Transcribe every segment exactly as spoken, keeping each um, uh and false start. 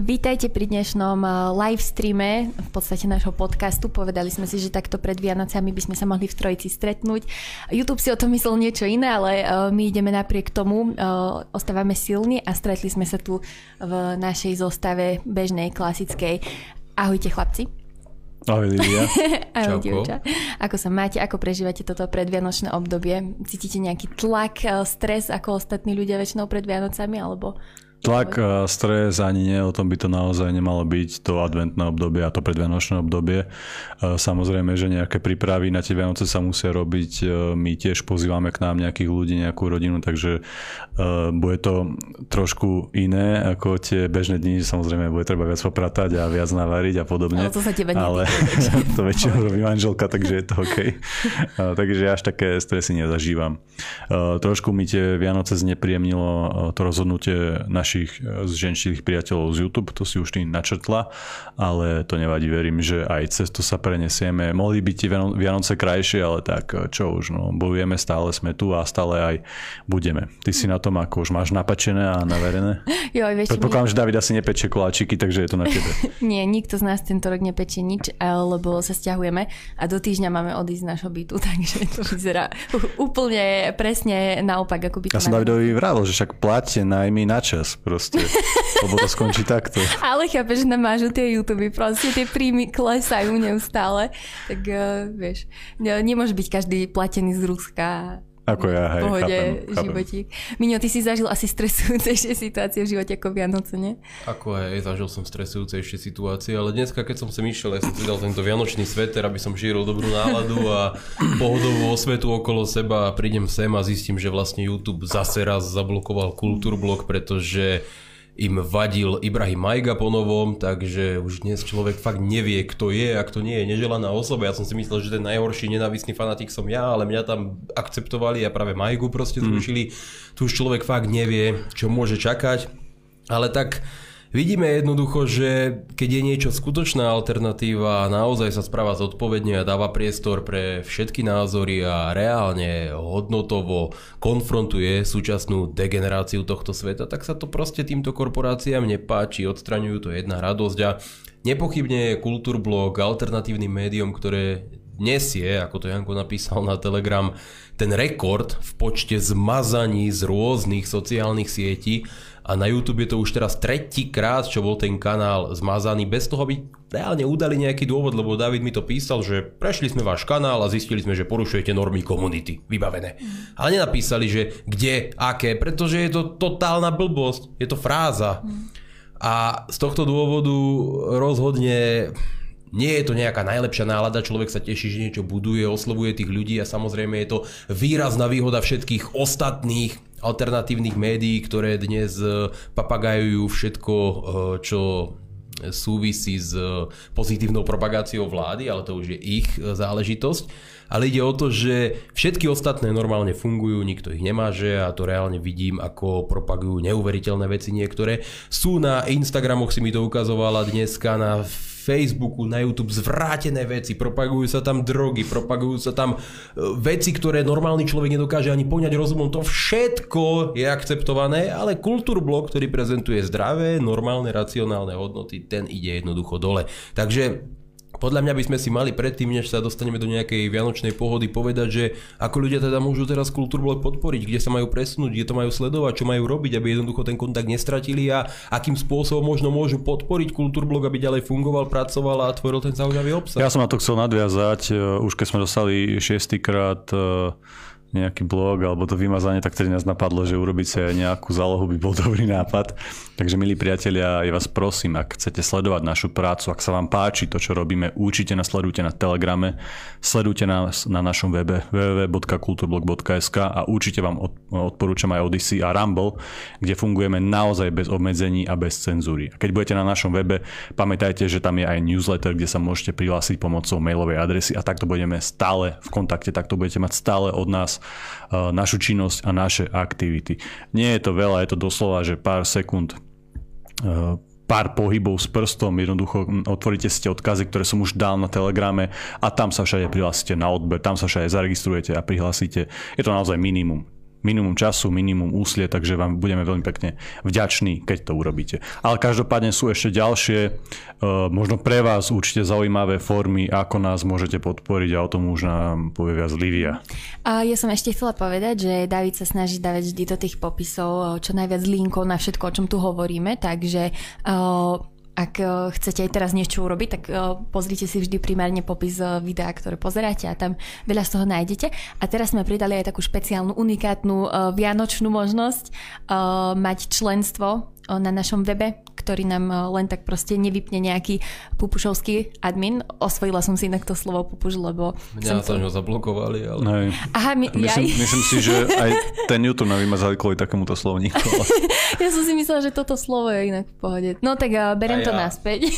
Vítajte pri dnešnom live streame, v podstate nášho podcastu. Povedali sme si, že takto pred Vianocami by sme sa mohli v trojici stretnúť. YouTube si o tom myslel niečo iné, ale my ideme napriek tomu, ostávame silní a stretli sme sa tu v našej zostave bežnej, klasickej. Ahojte chlapci. Ahoj Lívia. Ahoj dievča. Ako sa máte, ako prežívate toto predvianočné obdobie? Cítite nejaký tlak, stres, ako ostatní ľudia väčšinou pred Vianocami, alebo... Tlak, stres, ani nie, o tom by to naozaj nemalo byť, to adventné obdobie a to predvianočné obdobie. Samozrejme, že nejaké prípravy na tie Vianoce sa musia robiť, my tiež pozývame k nám nejakých ľudí, nejakú rodinu, takže bude to trošku iné ako tie bežné dni, samozrejme bude treba viac popratať a viac navariť a podobne. Ale to sa tebe ale neviem, to väčšinou robí manželka, takže je to OK. Takže až také stresy nezažívam. Trošku mi tie Vianoce znepríjemnilo to rozhodnutie naši z ženských priateľov z YouTube, to si už tým načrtla, ale to nevadí, verím, že aj cez to sa prenesieme. Mohli byť tie Vianoce krajšie, ale tak čo už, no bojujeme, stále sme tu a stále aj budeme. Ty si na tom ako už máš napačené a naverené? Jo, vieš, predpokladám, že David asi nepečie koláčiky, takže je to na tebe. Nie, nikto z nás tento rok nepečie nič, lebo sa stiahujeme a do týždňa máme odísť z našho bytu, takže to vyzerá úplne presne naopak, ako by to... Ja som Davidovi vravil, že však platíte najmä na čas. Proste, lebo to skončí takto. Ale chápeš, že nám mážu tie YouTube, proste tie príjmy klesajú neustále. Tak uh, vieš, nemôže byť každý platený z Ruska. Ako ja, hej, pohode, chápem, životík. Chápem. Miňo, ty si zažil asi stresujúcejšie situácie v živote ako Vianoce, nie? Ako hej, zažil som stresujúcejšie situácie, ale dneska, keď som sem išiel, ja som si dal tento vianočný sveter, aby som šíril dobrú náladu a pohodovú osvetu okolo seba a prídem sem a zistím, že vlastne YouTube zase raz zablokoval Kulturblog, pretože im vadil Ibrahim Majga po novom, takže už dnes človek fakt nevie, kto je a kto nie je neželaná osoba. Ja som si myslel, že ten najhorší nenávistný fanatik som ja, ale mňa tam akceptovali a práve Majgu proste zrušili. Mm. Tu už človek fakt nevie, čo môže čakať, ale tak vidíme jednoducho, že keď je niečo skutočná alternatíva, naozaj sa správa zodpovedne a dáva priestor pre všetky názory a reálne hodnotovo konfrontuje súčasnú degeneráciu tohto sveta, tak sa to proste týmto korporáciám nepáči, odstraňujú to jedna radosť a nepochybne je Kulturblog alternatívnym médium, ktoré nesie, ako to Janko napísal na Telegram, ten rekord v počte zmazaní z rôznych sociálnych sietí a na YouTube je to už teraz tretíkrát, čo bol ten kanál zmazaný, bez toho by reálne udali nejaký dôvod, lebo David mi to písal, že prešli sme váš kanál a zistili sme, že porušujete normy komunity, vybavené. Ale nenapísali, že kde, aké, pretože je to totálna blbosť, je to fráza. A z tohto dôvodu rozhodne... nie je to nejaká najlepšia nálada, človek sa teší, že niečo buduje, oslovuje tých ľudí a samozrejme je to výrazná výhoda všetkých ostatných alternatívnych médií, ktoré dnes papagajujú všetko, čo súvisí s pozitívnou propagáciou vlády, ale to už je ich záležitosť. Ale ide o to, že všetky ostatné normálne fungujú, nikto ich nemáže a to reálne vidím, ako propagujú neuveriteľné veci niektoré. Sú na Instagramoch, si mi to ukazovala dneska, na Facebooku, na YouTube zvrátené veci, propagujú sa tam drogy, propagujú sa tam veci, ktoré normálny človek nedokáže ani poňať rozumom. To všetko je akceptované, ale Kulturblog, ktorý prezentuje zdravé, normálne, racionálne hodnoty, ten ide jednoducho dole. Takže... podľa mňa by sme si mali predtým, než sa dostaneme do nejakej vianočnej pohody, povedať, že ako ľudia teda môžu teraz Kulturblog podporiť, kde sa majú presunúť, kde to majú sledovať, čo majú robiť, aby jednoducho ten kontakt nestratili a akým spôsobom možno môžu podporiť Kulturblog, aby ďalej fungoval, pracoval a tvoril ten zaujímavý obsah. Ja som na to chcel nadviazať, už keď sme dostali šiestýkrát nejaký blog alebo to vymazanie, tak teda nás napadlo, že urobiť si nejakú zálohu by bol dobrý nápad. Takže milí priatelia, ja vás prosím, ak chcete sledovať našu prácu, ak sa vám páči to, čo robíme, určite nás sledujte na Telegrame, sledujte nás na našom webe w w w bodka kulturblog bodka s k a určite vám odporúčam aj Odyssey a Rumble, kde fungujeme naozaj bez obmedzení a bez cenzúry. A keď budete na našom webe, pamätajte, že tam je aj newsletter, kde sa môžete prihlásiť pomocou mailovej adresy a takto budeme stále v kontakte, takto budete mať stále od nás našu činnosť a naše aktivity. Nie je to veľa, je to doslova, že pár sekúnd, pár pohybov s prstom, jednoducho otvoríte si tie odkazy, ktoré som už dal na Telegrame a tam sa všade prihlásite na odber, tam sa všade zaregistrujete a prihlásite. Je to naozaj minimum. minimum času, minimum úsilia, takže vám budeme veľmi pekne vďační, keď to urobíte. Ale každopádne sú ešte ďalšie, možno pre vás určite zaujímavé formy, ako nás môžete podporiť, a o tom už nám povie viac Livia. A ja som ešte chcela povedať, že David sa snaží dávať vždy do tých popisov čo najviac linkov na všetko, o čom tu hovoríme, takže ak chcete aj teraz niečo urobiť, tak pozrite si vždy primárne popis videa, ktoré pozeráte, a tam veľa z toho nájdete. A teraz sme pridali aj takú špeciálnu, unikátnu, vianočnú možnosť mať členstvo na našom webe, ktorý nám len tak proste nevypne nejaký pupušovský admin. Osvojila som si inak to slovo pupuš, lebo... Mňa sa to... ňo zablokovali, ale... Hej. Aha, my... myslím, myslím si, že aj ten YouTube nám vymazali kvôli takémuto slovníku. Ja som si myslela, že toto slovo je inak v pohode. No tak uh, berem ja. to naspäť.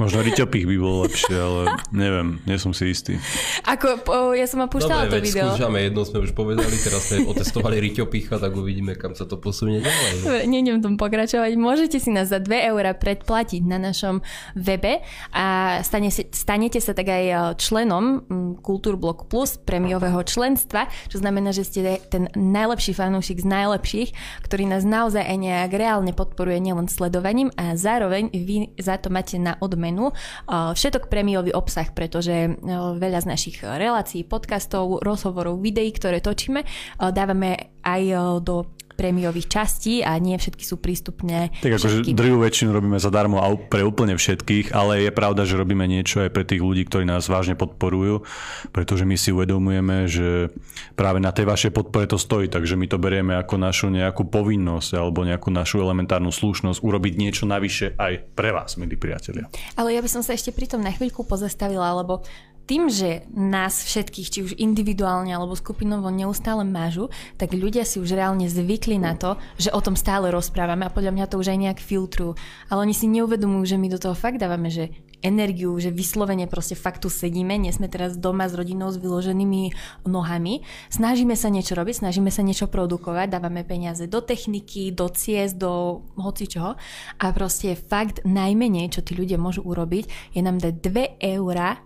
Možno Ryťopich by bolo lepšie, ale neviem, nie som si istý. Ako, oh, ja som ma púštala to video. Dobre, skúšame, jedno sme už povedali, teraz sme otestovali Ryťopicha, tak uvidíme, kam sa to posunie ďalej. Nejdem tomu pokračovať. Môžete si nás dve eurá predplatiť na našom webe a stane, stanete sa tak aj členom Kulturblog Plus prémiového členstva, čo znamená, že ste ten najlepší fanúšik z najlepších, ktorý nás naozaj aj nejak reálne podporuje nielen sledovaním, a zároveň vy za to máte na odmenu všetok prémiový obsah, pretože veľa z našich relácií, podcastov, rozhovorov, videí, ktoré točíme, dávame aj do prémiových častí a nie všetky sú prístupné. Tak akože druhú väčšinu robíme zadarmo a pre úplne všetkých, ale je pravda, že robíme niečo aj pre tých ľudí, ktorí nás vážne podporujú, pretože my si uvedomujeme, že práve na tej vašej podpore to stojí, takže my to berieme ako našu nejakú povinnosť alebo nejakú našu elementárnu slušnosť urobiť niečo navyše aj pre vás, milí priatelia. Ale ja by som sa ešte pritom na chvíľku pozastavila, lebo tým, že nás všetkých, či už individuálne alebo skupinovo neustále mažu, tak ľudia si už reálne zvykli na to, že o tom stále rozprávame, a podľa mňa to už aj nejak filtrujú. Ale oni si neuvedomujú, že my do toho fakt dávame, že energiu, že vyslovene proste fakt tu sedíme, nie sme teraz doma s rodinou s vyloženými nohami. Snažíme sa niečo robiť, snažíme sa niečo produkovať, dávame peniaze do techniky, do ciest, do hocičoho, a proste fakt najmenej, čo tí ľudia môžu urobiť, je nám dať dve eurá.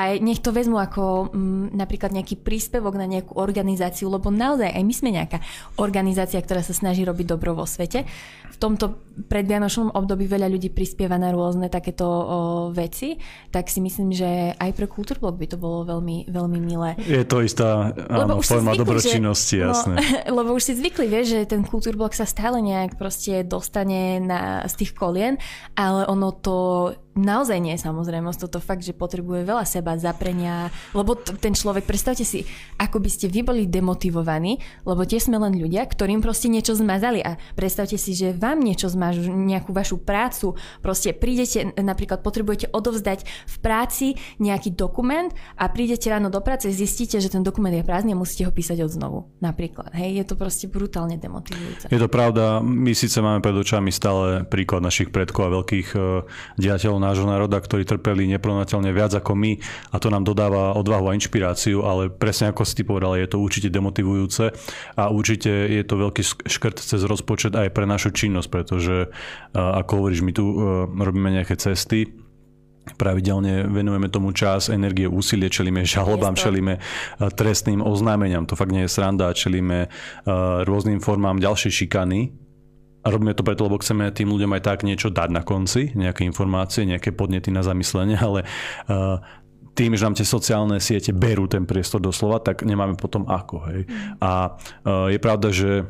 A nech to vezmu ako m, napríklad nejaký príspevok na nejakú organizáciu, lebo naozaj aj my sme nejaká organizácia, ktorá sa snaží robiť dobro vo svete. V tomto predvianočnom období veľa ľudí prispieva na rôzne takéto o, veci, tak si myslím, že aj pre Kulturblog by to bolo veľmi, veľmi milé. Je to istá áno, forma zvykli, dobročinnosti, že, jasné. No, lebo už si zvykli, vieš, že ten Kulturblog sa stále nejak proste dostane na, z tých kolien, ale ono to... Naozaj nie je samozrejmosť, toto fakt, že potrebuje veľa seba zaprenia, lebo t- ten človek, predstavte si, ako by ste vy boli demotivovaní, lebo tiež sme len ľudia, ktorým proste niečo zmazali, a predstavte si, že vám niečo zmažu, nejakú vašu prácu, proste prídete, napríklad potrebujete odovzdať v práci nejaký dokument a prídete ráno do práce, zistíte, že ten dokument je prázdny a musíte ho písať odznovu, napríklad. Hej, je to proste brutálne demotivujúce. Je to pravda, my síce máme pred očami stále príklad našich predkov a veľkých uh, diateľov nášho národa, ktorí trpeli neporovnateľne viac ako my, a to nám dodáva odvahu a inšpiráciu, ale presne ako si ty povedal, je to určite demotivujúce a určite je to veľký škrt cez rozpočet aj pre našu činnosť, pretože ako hovoríš, my tu robíme nejaké cesty, pravidelne venujeme tomu čas, energie, úsilie, čelíme žalobám, čelíme trestným oznámeniam, to fakt nie je sranda, čelíme rôznym formám ďalšej šikany. A robíme to preto, lebo chceme tým ľuďom aj tak niečo dať na konci, nejaké informácie, nejaké podnety na zamyslenie, ale uh, tým, že nám tie sociálne siete berú ten priestor doslova, tak nemáme potom ako. Hej. A uh, je pravda, že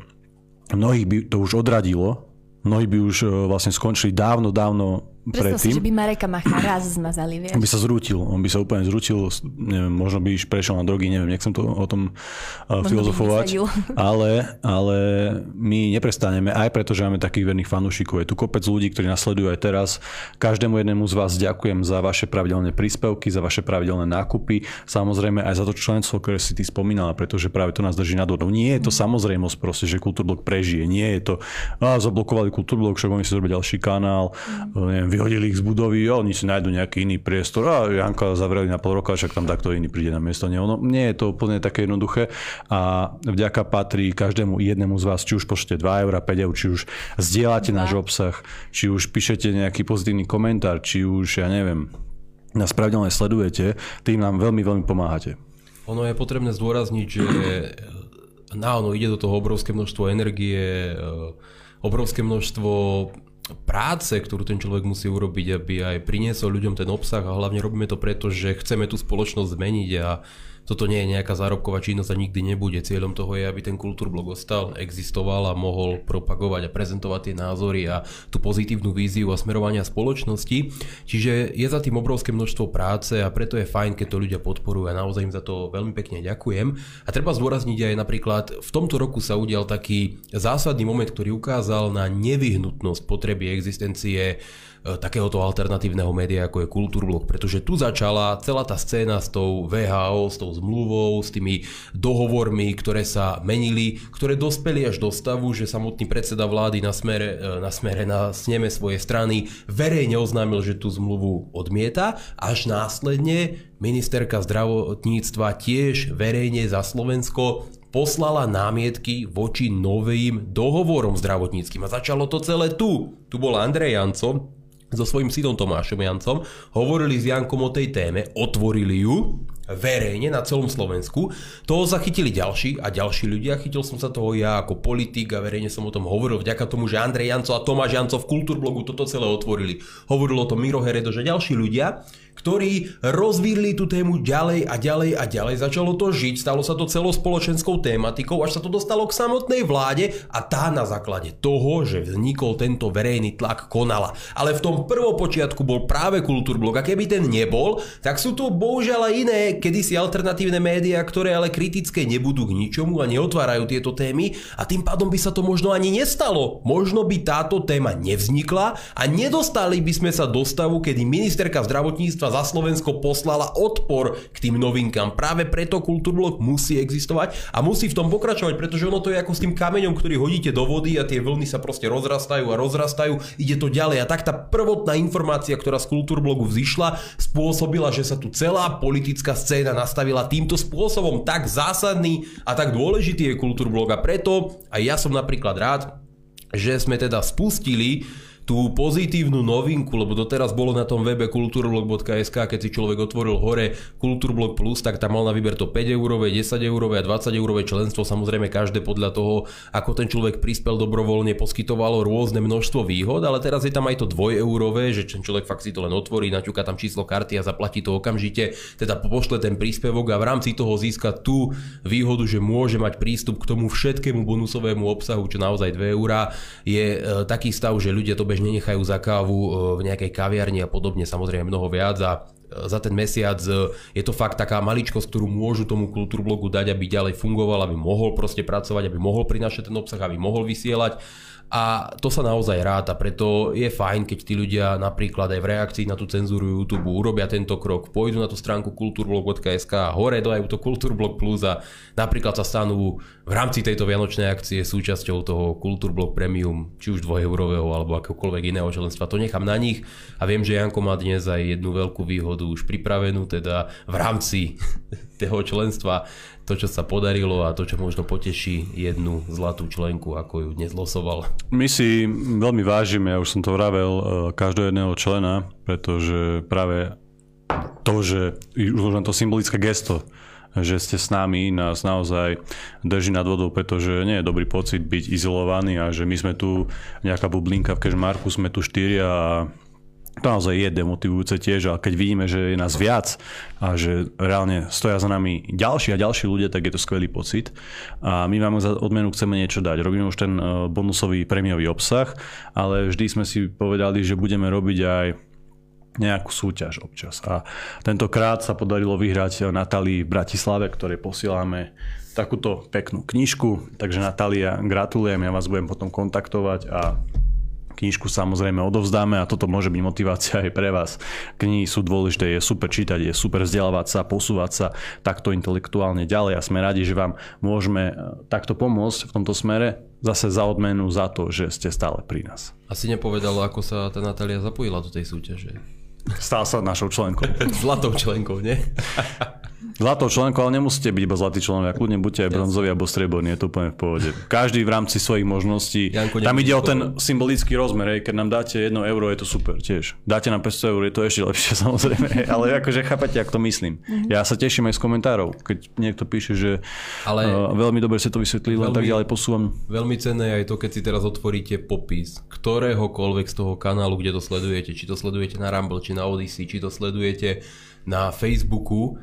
mnohých by to už odradilo, mnohí by už uh, vlastne skončili dávno, dávno predtým. Predstav si, že by Mareka Machara raz zmazali, vieš. On by sa zrútil, on by sa úplne zrútil, neviem, možno by iš prešiel na drogy, neviem, nechcem to o tom uh, filozofovať, ale, ale my neprestaneme, aj preto, že máme takých verných fanúšikov. Je tu kopec ľudí, ktorí nás sledujú aj teraz. Každému jednému z vás ďakujem za vaše pravidelné príspevky, za vaše pravidelné nákupy, samozrejme aj za to členstvo, ktoré si ty spomínala, pretože práve to nás drží nad vodou. Nie je to mm. samozrejmosť proste, že Kulturblog prežije, nie je to a zablokovali Kulturblog, však oni si zrobia ďalší kanál, mm. neviem, vyhodili ich z budovy, jo, oni si nájdu nejaký iný priestor a Janka zavreli na pol roka, však tam takto iný príde na miesto. Nie, ono, nie je to úplne také jednoduché a vďaka patrí každému jednému z vás, či už pošlete dva eurá, päť eur, či už zdieľate náš obsah, či už píšete nejaký pozitívny komentár, či už, ja neviem, nás pravidelne sledujete, tým nám veľmi, veľmi pomáhate. Ono je potrebné zdôrazniť, že Áno, ide do toho obrovské množstvo energie, obrovské množstvo práce, ktorú ten človek musí urobiť, aby aj priniesol ľuďom ten obsah, a hlavne robíme to preto, že chceme tú spoločnosť zmeniť a toto nie je nejaká zárobková činnosť a nikdy nebude. Cieľom toho je, aby ten Kulturblog ostal, existoval a mohol propagovať a prezentovať tie názory a tú pozitívnu víziu a smerovania spoločnosti. Čiže je za tým obrovské množstvo práce a preto je fajn, keď to ľudia podporujú a naozaj im za to veľmi pekne ďakujem. A treba zdôrazniť aj napríklad, v tomto roku sa udial taký zásadný moment, ktorý ukázal na nevyhnutnosť potreby existencie takéhoto alternatívneho média, ako je Kulturblog, pretože tu začala celá tá scéna s tou vé há ó, s tou zmluvou, s tými dohovormi, ktoré sa menili, ktoré dospeli až do stavu, že samotný predseda vlády na smere, na smere na sneme svojej strany verejne oznámil, že tú zmluvu odmieta, až následne ministerka zdravotníctva tiež verejne za Slovensko poslala námietky voči novým dohovorom zdravotníckym. A začalo to celé tu. Tu bol Andrej Janco so svojím synom Tomášom Jancom, hovorili s Jankom o tej téme, otvorili ju verejne na celom Slovensku. Toho zachytili ďalší a ďalší ľudia. Chytil som sa toho ja ako politik a verejne som o tom hovoril vďaka tomu, že Andrej Janco a Tomáš Janco v Kulturblogu toto celé otvorili. Hovorilo to Miro Heredo, že ďalší ľudia, ktorí rozvírili tú tému ďalej a ďalej a ďalej. Začalo to žiť, stalo sa to celospoločenskou tématikou, až sa to dostalo k samotnej vláde a tá na základe toho, že vznikol tento verejný tlak, konala. Ale v tom prvopočiatku bol práve Kulturblog a keby ten nebol, tak sú to bohužiaľ aj iné kedysi alternatívne médiá, ktoré ale kritické nebudú k ničomu a neotvárajú tieto témy a tým pádom by sa to možno ani nestalo. Možno by táto téma nevznikla a nedostali by sme sa do stavu, kedy ministerka zdravotníctva za Slovensko poslala odpor k tým novinkám. Práve preto Kulturblog musí existovať a musí v tom pokračovať, pretože ono to je ako s tým kameňom, ktorý hodíte do vody a tie vlny sa proste rozrastajú a rozrastajú, ide to ďalej a tak tá prvá Prvotná informácia, ktorá z Kulturblogu vzýšla, spôsobila, že sa tu celá politická scéna nastavila týmto spôsobom. Tak zásadný a tak dôležitý je Kulturblog a preto aj ja som napríklad rád, že sme teda spustili tú pozitívnu novinku, lebo doteraz bolo na tom webe kulturblog bodka es ká, keď si človek otvoril hore Kulturblog Plus, tak tam mal na výber to päť eurové, desať eurové a dvadsať eurové členstvo. Samozrejme každé podľa toho, ako ten človek prispel dobrovoľne, poskytovalo rôzne množstvo výhod, ale teraz je tam aj to dvojeurové, že ten človek fakt si to len otvorí, naťuka tam číslo karty a zaplatí to okamžite, teda pošle ten príspevok a v rámci toho získa tú výhodu, že môže mať prístup k tomu všetkému bonusovému obsahu, čo naozaj dve eurá. Je e, taký stav, že ľudia to bežne nechajú za kávu v nejakej kaviarni a podobne, samozrejme mnoho viac a za ten mesiac je to fakt taká maličkosť, ktorú môžu tomu Kulturblogu dať, aby ďalej fungoval, aby mohol proste pracovať, aby mohol prinášať ten obsah, aby mohol vysielať. A to sa naozaj ráta, preto je fajn, keď tí ľudia napríklad aj v reakcii na tú cenzúru YouTube urobia tento krok, pôjdu na tú stránku kulturblog bodka es ká a hore dajú to Kulturblog Plus a napríklad sa stanú v rámci tejto vianočnej akcie súčasťou toho Kulturblog Premium, či už dvojeurového alebo akéhokoľvek iného členstva. To nechám na nich a viem, že Janko má dnes aj jednu veľkú výhodu už pripravenú, teda v rámci toho členstva. To, čo sa podarilo a to, čo možno poteší jednu zlatú členku, ako ju dnes losoval. My si veľmi vážime, ja už som to vravel, každého jedného člena, pretože práve to, že už len to symbolické gesto, že ste s nami, nás naozaj drží nad vodou, pretože nie je dobrý pocit byť izolovaný a že my sme tu nejaká bublinka v Kežmarku, sme tu štyria a to naozaj je demotivujúce tiež, ale keď vidíme, že je nás viac a že reálne stoja za nami ďalší a ďalší ľudia, tak je to skvelý pocit. A my vám za odmenu chceme niečo dať. Robíme už ten bonusový prémiový obsah, ale vždy sme si povedali, že budeme robiť aj nejakú súťaž občas. A tentokrát sa podarilo vyhrať Natálii v Bratislave, ktorej posielame takúto peknú knižku. Takže Natália, gratulujem, ja vás budem potom kontaktovať a knižku samozrejme odovzdáme a toto môže byť motivácia aj pre vás. Knihy sú dôležité, je super čítať, je super vzdelávať sa, posúvať sa takto intelektuálne ďalej a sme radi, že vám môžeme takto pomôcť v tomto smere. Zase za odmenu za to, že ste stále pri nás. Asi nepovedalo, ako sa tá Natália zapojila do tej súťaže. Stala sa našou členkou. Zlatou členkou, nie? Zlatou členkou, ale nemusíte byť iba zlatý členovia. Kľudne buďte aj bronzový alebo strieborný, je to úplne v pohode. Každý v rámci svojich možností. Janko, tam ide o ten symbolický rozmer, keď nám dáte jedno euro, je to super tiež. Dáte nám päťsto eur, je to ešte lepšie samozrejme, ale akože chápete, ako to myslím. Ja sa teším aj z komentárov, keď niekto píše, že ale uh, veľmi dobre ste to vysvetlili a tak ďalej posúvam. Veľmi cenné je aj to, keď si teraz otvoríte popis ktoréhokoľvek z toho kanálu, kde to sledujete, či to sledujete na Rumble, či na Odyssey, či to sledujete na Facebooku.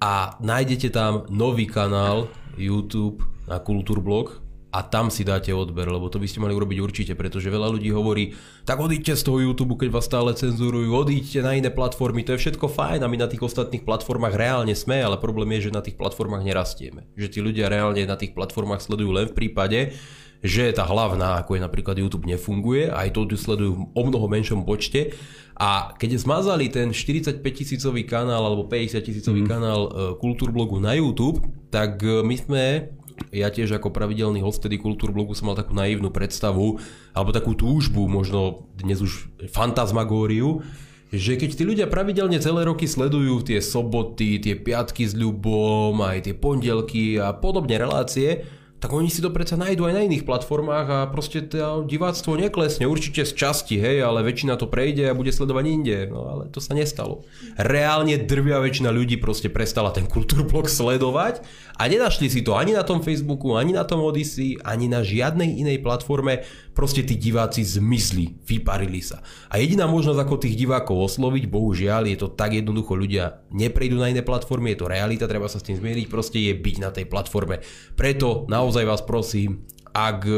A nájdete tam nový kanál YouTube na Kulturblog a tam si dáte odber, lebo to by ste mali urobiť určite, pretože veľa ľudí hovorí, tak odíďte z toho YouTube, keď vás stále cenzurujú, odíďte na iné platformy, to je všetko fajn a my na tých ostatných platformách reálne sme, ale problém je, že na tých platformách nerastieme. Že tí ľudia reálne na tých platformách sledujú len v prípade, že tá hlavná, ako je napríklad YouTube, nefunguje, aj to sledujú v o mnoho menšom počte. A keď zmazali ten štyridsaťpäť tisícový kanál alebo päťdesiat tisícový mm. kanál Kultúrblogu na YouTube, tak my sme, ja tiež ako pravidelný host tedy Kultúrblogu som mal takú naivnú predstavu, alebo takú túžbu, možno dnes už fantasmagóriu, že keď tí ľudia pravidelne celé roky sledujú tie soboty, tie piatky s ľubom, aj tie pondelky a podobne relácie, tak oni si to predsa nájdú aj na iných platformách a proste to diváctvo neklesne. Určite z časti, hej, ale väčšina to prejde a bude sledovať inde. No ale to sa nestalo. Reálne drvia väčšina ľudí proste prestala ten Kultúrblog sledovať a nenašli si to ani na tom Facebooku, ani na tom Odyssey, ani na žiadnej inej platforme. Proste tí diváci zmizli, vyparili sa. A jediná možnosť, ako tých divákov osloviť, bohužiaľ, je to tak jednoducho, ľudia neprejdú na iné platformy, je to realita, treba sa s tým zmieriť, proste je byť na tej platforme. Preto naozaj Naozaj vás prosím, ak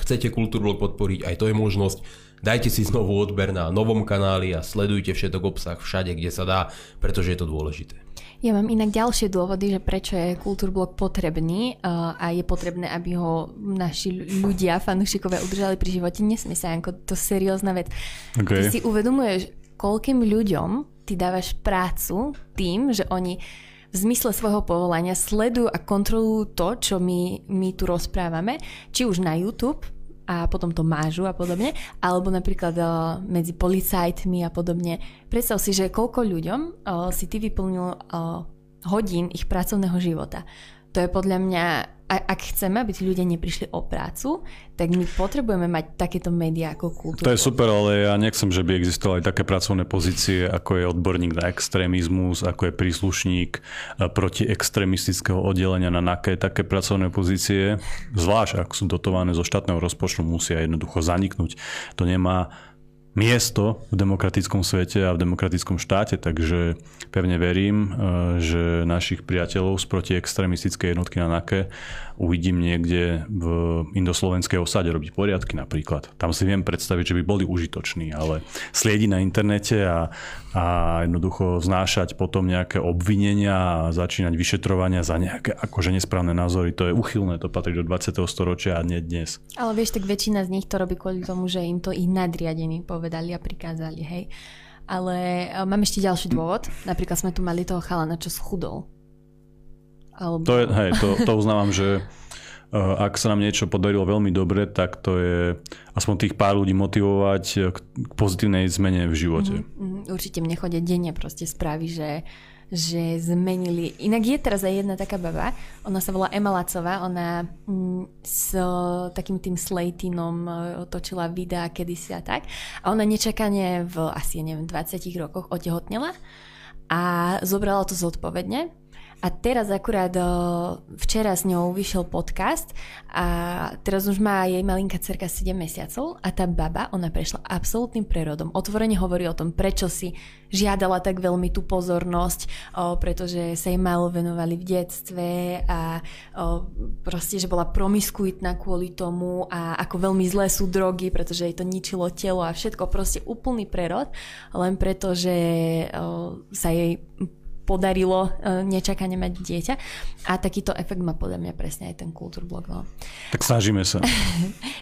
chcete Kultúrblog podporiť, aj to je možnosť, dajte si znovu odber na novom kanáli a sledujte všetok obsah všade, kde sa dá, pretože je to dôležité. Ja mám inak ďalšie dôvody, že prečo je Kultúrblog potrebný a je potrebné, aby ho naši ľudia, fanúšikovia udržali pri živote. Nesmie sa, Janko, to seriózna vec. Okay. Ty si uvedomuješ, koľkým ľuďom ty dávaš prácu tým, že oni v zmysle svojho povolania sledujú a kontrolujú to, čo my, my tu rozprávame, či už na YouTube a potom to mážu a podobne, alebo napríklad uh, medzi policajtmi a podobne. Predstav si, že koľko ľuďom uh, si ty vyplnil uh, hodín ich pracovného života. To je podľa mňa, ak chceme, aby tí ľudia neprišli o prácu, tak my potrebujeme mať takéto médiá ako Kultúrblog. To je super, ale ja nechcem, že by existovali také pracovné pozície, ako je odborník na extrémizmus, ako je príslušník proti extrémistického oddelenia na NAKE. Také pracovné pozície, zvlášť ak sú dotované zo štátneho rozpočtu, musia jednoducho zaniknúť. To nemá miesto v demokratickom svete a v demokratickom štáte, takže pevne verím, že našich priateľov z protiextremistickej jednotky na NAKE uvidím niekde v indoslovenskej osade robiť poriadky napríklad. Tam si viem predstaviť, že by boli užitoční, ale sliediť na internete a, a jednoducho znášať potom nejaké obvinenia a začínať vyšetrovania za nejaké akože nesprávne názory, to je uchylné, to patrí do dvadsiateho storočia a nie dnes. Ale vieš, tak väčšina z nich to robí kvôli tomu, že im to ich nadriadení povedali a prikázali, hej. Ale mám ešte ďalší dôvod. Napríklad sme tu mali toho chalana, čo schudol. Alebo... To je, hej, to, to uznávam, že ak sa nám niečo podarilo veľmi dobre, tak to je aspoň tých pár ľudí motivovať k pozitívnej zmene v živote. Mm-hmm. Určite mne chodia denne proste správy, že, že zmenili. Inak je teraz aj jedna taká baba, ona sa volá Ema Lacová, ona mm, s takým tým slejtínom točila videá kedysi a tak. A ona nečakane v asi, neviem, dvadsiatich rokoch otehotnela a zobrala to zodpovedne. A teraz akurát včera s ňou vyšiel podcast a teraz už má jej malinká dcerka sedem mesiacov a tá baba, ona prešla absolútnym prerodom. Otvorene hovorí o tom, prečo si žiadala tak veľmi tú pozornosť, pretože sa jej málo venovali v detstve a proste, že bola promiskuitná kvôli tomu a ako veľmi zlé sú drogy, pretože jej to ničilo telo a všetko. Proste úplný prerod, len preto, že sa jej podarilo nečakane mať dieťa a takýto efekt má podľa mňa presne aj ten Kultúrblog. No. Tak snažíme sa.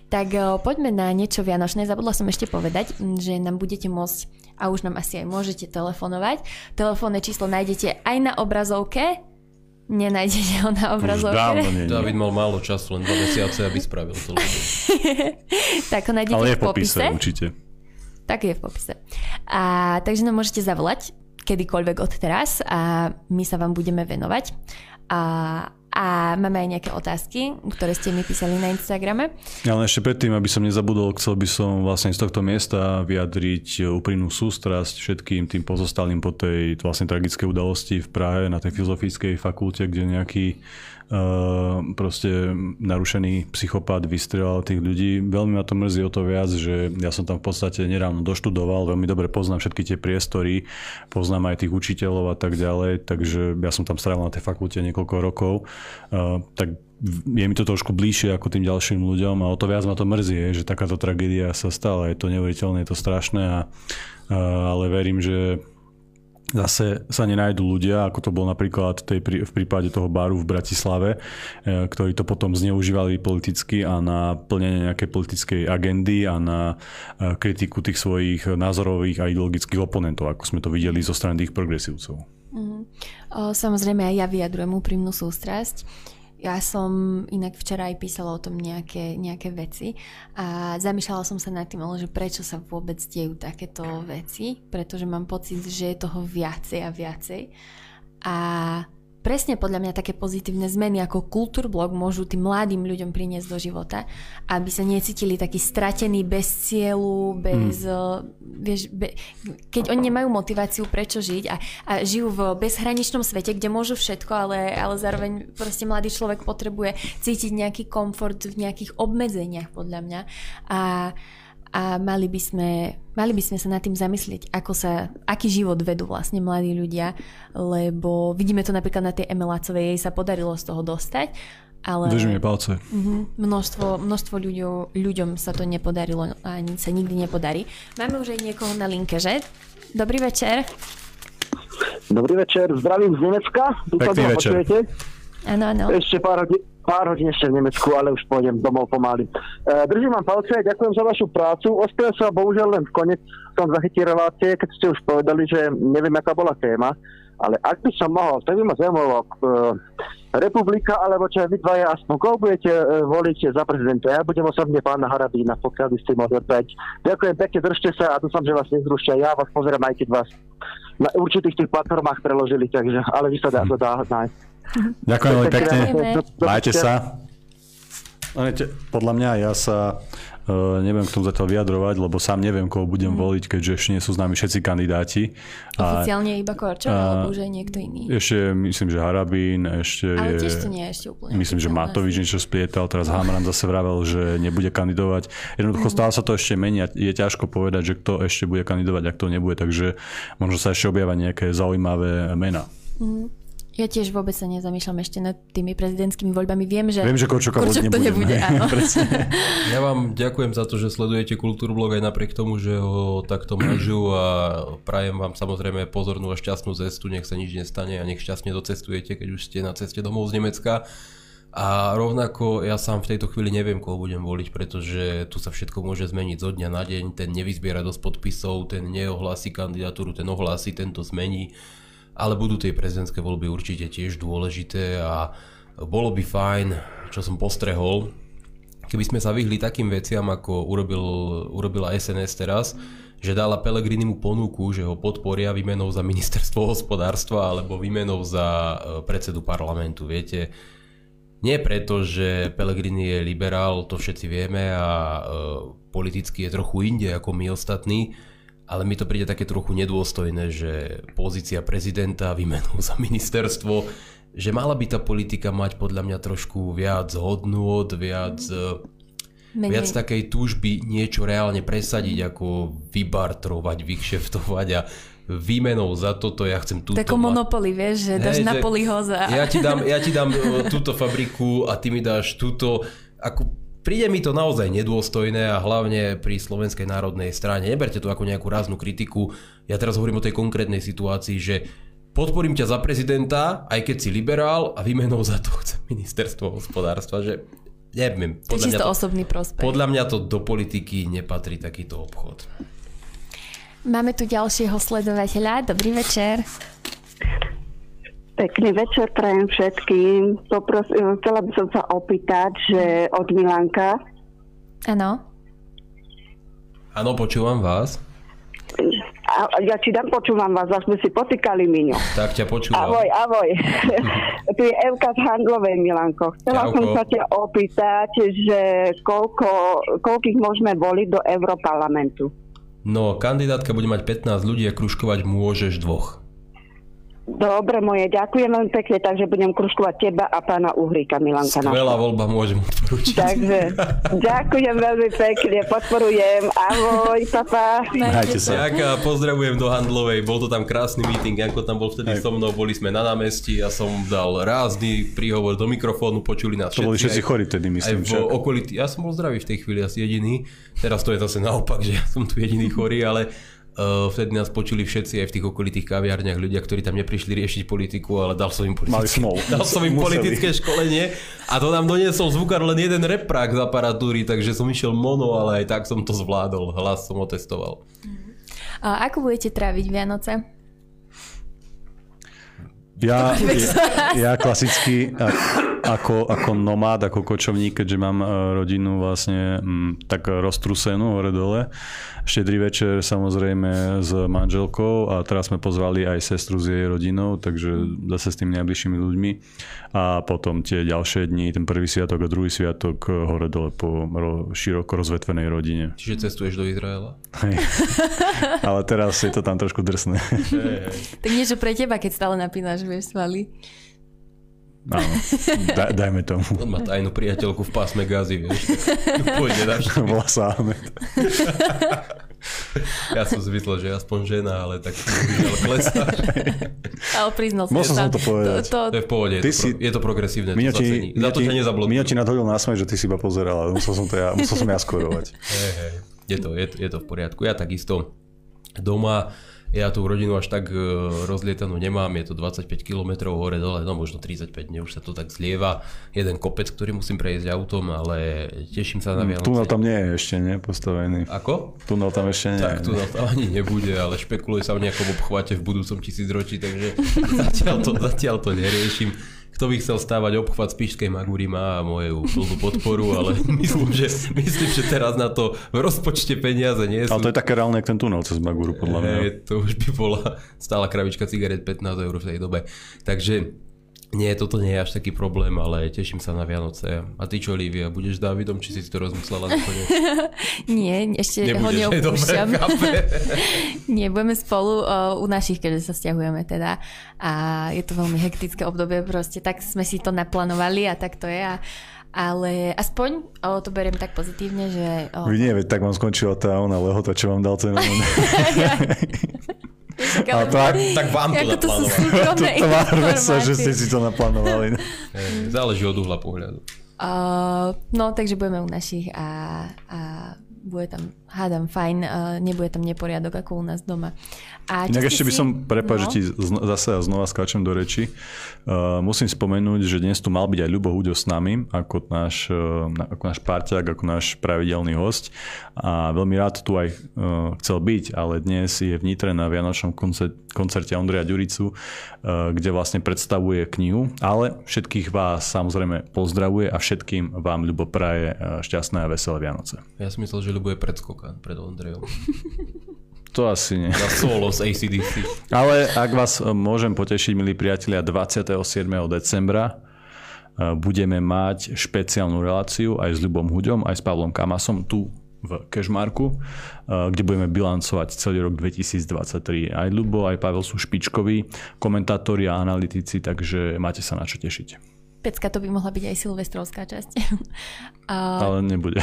Tak poďme na niečo vianočné. Zabudla som ešte povedať, že nám budete môcť a už nám asi aj môžete telefonovať. Telefónne číslo nájdete aj na obrazovke. Nenájdete ho na obrazovke. Dávid mal málo času, len dva mesiace, aby spravil to. Tak ho nájdete v popise. Ale je v popise určite. Tak je v popise. A takže nám môžete zavolať. kedykoľvek od teraz a my sa vám budeme venovať. A, a máme aj nejaké otázky, ktoré ste mi písali na Instagrame. Ale ešte predtým, aby som nezabudol, chcel by som vlastne z tohto miesta vyjadriť úprimnú sústrasť všetkým tým pozostalým po tej vlastne tragickej udalosti v Prahe na tej filozofickej fakulte, kde nejaký Uh, proste narušený psychopat vystrelal tých ľudí. Veľmi ma to mrzí o to viac, že ja som tam v podstate nedávno doštudoval, veľmi dobre poznám všetky tie priestory, poznám aj tých učiteľov a tak ďalej, takže ja som tam strávil na tej fakulte niekoľko rokov. Uh, tak je mi to trošku bližšie ako tým ďalším ľuďom a o to viac ma to mrzí, že takáto tragédia sa stala. Je to neuveriteľné, je to strašné, a, uh, ale verím, že zase sa nenájdú ľudia, ako to bolo napríklad tej, v prípade toho baru v Bratislave, ktorí to potom zneužívali politicky a na plnenie nejakej politickej agendy a na kritiku tých svojich názorových a ideologických oponentov, ako sme to videli zo strany tých progresívcov. Mm. Samozrejme, ja vyjadrujem úprimnú sústrasť. Ja som inak včera aj písala o tom nejaké, nejaké veci a zamýšľala som sa nad tým, ale že prečo sa vôbec dejú takéto veci, pretože mám pocit, že je toho viacej a viacej. A presne podľa mňa také pozitívne zmeny ako Kulturblog môžu tým mladým ľuďom priniesť do života, aby sa necítili takí stratení, bez cieľu, bez, mm. vieš, be, keď oni nemajú motiváciu, prečo žiť a, a žijú v bezhraničnom svete, kde môžu všetko, ale, ale zároveň proste mladý človek potrebuje cítiť nejaký komfort v nejakých obmedzeniach podľa mňa. A A mali by sme, mali by sme sa nad tým zamyslieť, ako sa, aký život vedú vlastne mladí ľudia, lebo vidíme to napríklad na tej Eme Lacovej, jej sa podarilo z toho dostať, ale držíme palce. Mhm, množstvo, množstvo ľuďom, ľuďom sa to nepodarilo a sa nikdy nepodarí. Máme už aj niekoho na linke, že? Dobrý večer. Dobrý večer, zdravím z Nemecka. Pekný večer. Áno, áno. Ešte pár hodín. Pár hodín ešte v Nemecku, ale už pôjdem domov pomaly. E, držím vám palce a ďakujem za vašu prácu. Ospel sa bohužiaľ len v konec som zachytil relácie, keď ste už povedali, že neviem, aká bola téma, ale ak by som mohol, tak by ma zaujímalo, e, republika, alebo čo vy dvaja aspoň, koho budete e, voliť za prezidenta. Ja budem osobne pána Harabína, pokiaľ by ste mohli odpovedať. Ďakujem pekne, držte sa a dúfam, že vás nezrušia. Ja vás pozerám, aj keď vás na určitých tých platformách preložili, takže, ale vy sa dá, to dá nájsť. Ďakujem veľmi pekne. Majte sa. Podľa mňa ja sa uh, neviem k tomu zatiaľ vyjadrovať, lebo sám neviem, koho budem mm. voliť, keďže ešte nie sú známi všetci kandidáti. Oficiálne iba Korčová, uh, alebo už aj niekto iný. Ešte myslím, že Harabín, ešte ale je, tiež to nie je ešte úplne. Myslím, že Matovič niečo splietal, teraz no. Hamran zase vravel, že nebude kandidovať. Jednoducho mm. stále sa to ešte mení a je ťažko povedať, že kto ešte bude kandidovať a kto nebude, takže možno sa ešte objavia nejaké zaujímavé mená. Mm. Ja tiež vôbec sa nezamýšľam ešte nad tými prezidentskými voľbami. Viem, že Viem, že Kočoka to nebude. Áno. Ja vám ďakujem za to, že sledujete Kulturblog aj napriek tomu, že ho takto mažú a prajem vám samozrejme pozornú a šťastnú cestu, nech sa nič nestane a nech šťastne docestujete, keď už ste na ceste domov z Nemecka. A rovnako ja sám v tejto chvíli neviem, koho budem voliť, pretože tu sa všetko môže zmeniť zo dňa na deň, ten nevyzbiera dosť podpisov, ten neohlási kandidatúru, ten ohlási, ten to zmení. Ale budú tie prezidentské voľby určite tiež dôležité a bolo by fajn, čo som postrehol, keby sme sa vyhli takým veciam, ako urobil, urobila es en es teraz, že dala Pellegrinimu ponuku, že ho podporia výmenou za ministerstvo hospodárstva alebo výmenou za predsedu parlamentu, viete. Nie preto, že Pellegrini je liberál, to všetci vieme a e, politicky je trochu inde ako my ostatní, ale mi to príde také trochu nedôstojné, že pozícia prezidenta vymenú za ministerstvo, že mala by tá politika mať podľa mňa trošku viac hodnôt, viac, viac takej túžby niečo reálne presadiť, ako vybartrovať, vykšeftovať a výmenou za toto ja chcem túto... Tako monopoly, vieš, že dáš hey, na polihoza. Ja ti dám, ja ti dám túto fabriku a ty mi dáš túto... Ako... Príde mi to naozaj nedôstojné a hlavne pri Slovenskej národnej strane. Neberte to ako nejakú ráznú kritiku. Ja teraz hovorím o tej konkrétnej situácii, že podporím ťa za prezidenta, aj keď si liberál a výmenou za to chcem ministerstvo hospodárstva, že neviem. To je čisto osobný prospech. Podľa mňa to do politiky nepatrí takýto obchod. Máme tu ďalšieho sledovateľa. Dobrý večer. Pekný večer prajem všetkým. Popros- chcela by som sa opýtať, že od Milanka. Áno. Áno, počúvam vás. A, ja či tam počúvam vás, až sme si potýkali, Miňo. Tak ťa počúvam. Ahoj, ahoj. Tu je Evka z Handlovej, Milanko. Chcela Ďauko. som sa ťa opýtať, že koľko, koľkých môžeme voliť do Europarlamentu? No, kandidátka bude mať pätnásť ľudí a kružkovať môžeš dvoch. Dobre, moje, ďakujem veľmi pekne, takže budem kružkovať teba a pána Uhríka, Milanka. Skvelá voľba, môžem odporúčiť. Takže, ďakujem veľmi pekne, podporujem, ahoj, papa. Majte sa. Tak a pozdravujem do Handlovej, bol to tam krásny meeting, Janko tam bol vtedy Aj. so mnou, boli sme na námestí, ja som dal rázny príhovor do mikrofónu, počuli nás všetci. To boli všetci chorí tedy, myslím. Aj okolití, ja som bol zdravý v tej chvíli, asi jediný, teraz to je zase naopak, že ja som tu jediný chorý, ale... Vtedy nás počuli všetci aj v tých okolitých kaviarniach ľudia, ktorí tam neprišli riešiť politiku, ale dal som im politické, dal som im politické školenie a to nám doniesol zvukár len jeden reprák z aparatúry, takže som išiel mono, ale aj tak som to zvládol, hlas som otestoval. A ako budete tráviť Vianoce? Ja, ja, ja klasicky ako, ako nomád, ako kočovník, keďže mám rodinu vlastne m, tak roztrusenú hore dole. Štedrý večer samozrejme s manželkou a teraz sme pozvali aj sestru s jej rodinou, takže zase s tými najbližšími ľuďmi. A potom tie ďalšie dni, ten prvý sviatok a druhý sviatok hore dole po ro, široko rozvetvenej rodine. Čiže cestuješ do Izraela? Hej. Ale teraz je to tam trošku drsné. Tak niečo pre teba, keď stále napínaš svaly. Áno, da, dajme tomu. On má tajnú priateľku v pásme Gazy, vieš. Pôjde navštíviť. Volá sa Ahmed. Ja som zvyslel, že aspoň žena, ale tak klesá. Ale priznal som. Musel som to povedať. To, to... to je v pohode, je, si... pro... je to progresívne. Mňa ti, za to ťa nezablokujú. Mňa ti nadhodil násmej, že ty si iba pozeral, ale musel som, to ja, musel som ja skorovať. Hey, hey. Je, to, je, je to v poriadku. Ja takisto doma... Ja tú rodinu až tak rozlietanú nemám, je to dvadsaťpäť kilometrov hore dole, no možno tridsaťpäť, ne, už sa to tak zlieva. Jeden kopec, ktorý musím prejsť autom, ale teším sa na Vianoce. Tunel tam nie je ešte, ne, postavený. Ako? Tunel tam ešte nie. Tak, tunel tam ani nebude, ale špekuluje sa o nejakom obchvate v budúcom tisícročí, takže zatiaľ to, zatiaľ to neriešim. Kto by chcel stávať obchvat Spišskej Magúry, má moju plnú podporu, ale myslím, že, myslím, že teraz na to v rozpočte peniaze nie sú. Ale to je také reálne, jak ten tunel cez Magúru, podľa mňa. E, to už by bola stála krabička cigaret pätnásť eur v tej dobe. Takže nie, toto nie je až taký problém, ale teším sa na Vianoce. A ty čo, Lívia, budeš s Dávidom, či si to rozmyslela? Nie, ešte ho neopúšťam. Nie, budeme spolu uh, u našich, keďže sa stiahujeme teda. A je to veľmi hektické obdobie, proste tak sme si to naplánovali a tak to je. A, ale aspoň o, to beriem tak pozitívne, že... O... Vy nie, veď tak vám skončila tá ona lehota, čo vám dal ten on. A tak, tak vám to naplánovali. Tvárme sa, že ste si to naplánovali. Záleží od uhla pohľadu. Uh, no, takže budeme u našich a, a bude tam, hádam, fajn, uh, nebude tam neporiadok ako u nás doma. A inak ešte si... by som, prepáč, no? Že ti zno, zase znova skáčem do reči. Uh, musím spomenúť, že dnes tu mal byť aj Ľubo Húďo s nami, ako náš, uh, ako náš parťák, ako náš pravidelný host. A veľmi rád tu aj uh, chcel byť, ale dnes je v Nitre na vianočnom koncert, koncerte Ondreja Ďuricu, uh, kde vlastne predstavuje knihu, ale všetkých vás samozrejme pozdravuje a všetkým vám Ľubo praje šťastné a veselé Vianoce. Ja som myslel, že Ľubo je predskokan pred Ondrejom. To asi nie. Na solo z á cé dé cé. Ale ak vás môžem potešiť, milí priatelia, dvadsiateho siedmeho decembra budeme mať špeciálnu reláciu aj s Ľubom Húďom, aj s Pavlom Kamasom tu v Kežmarku, kde budeme bilancovať celý rok dvetisícdvadsaťtri. Aj Ľubo, aj Pavel sú špičkoví komentátori a analytici, takže máte sa na čo tešiť. Pecka, to by mohla byť aj silvestrovská časť. Uh... Ale nebude.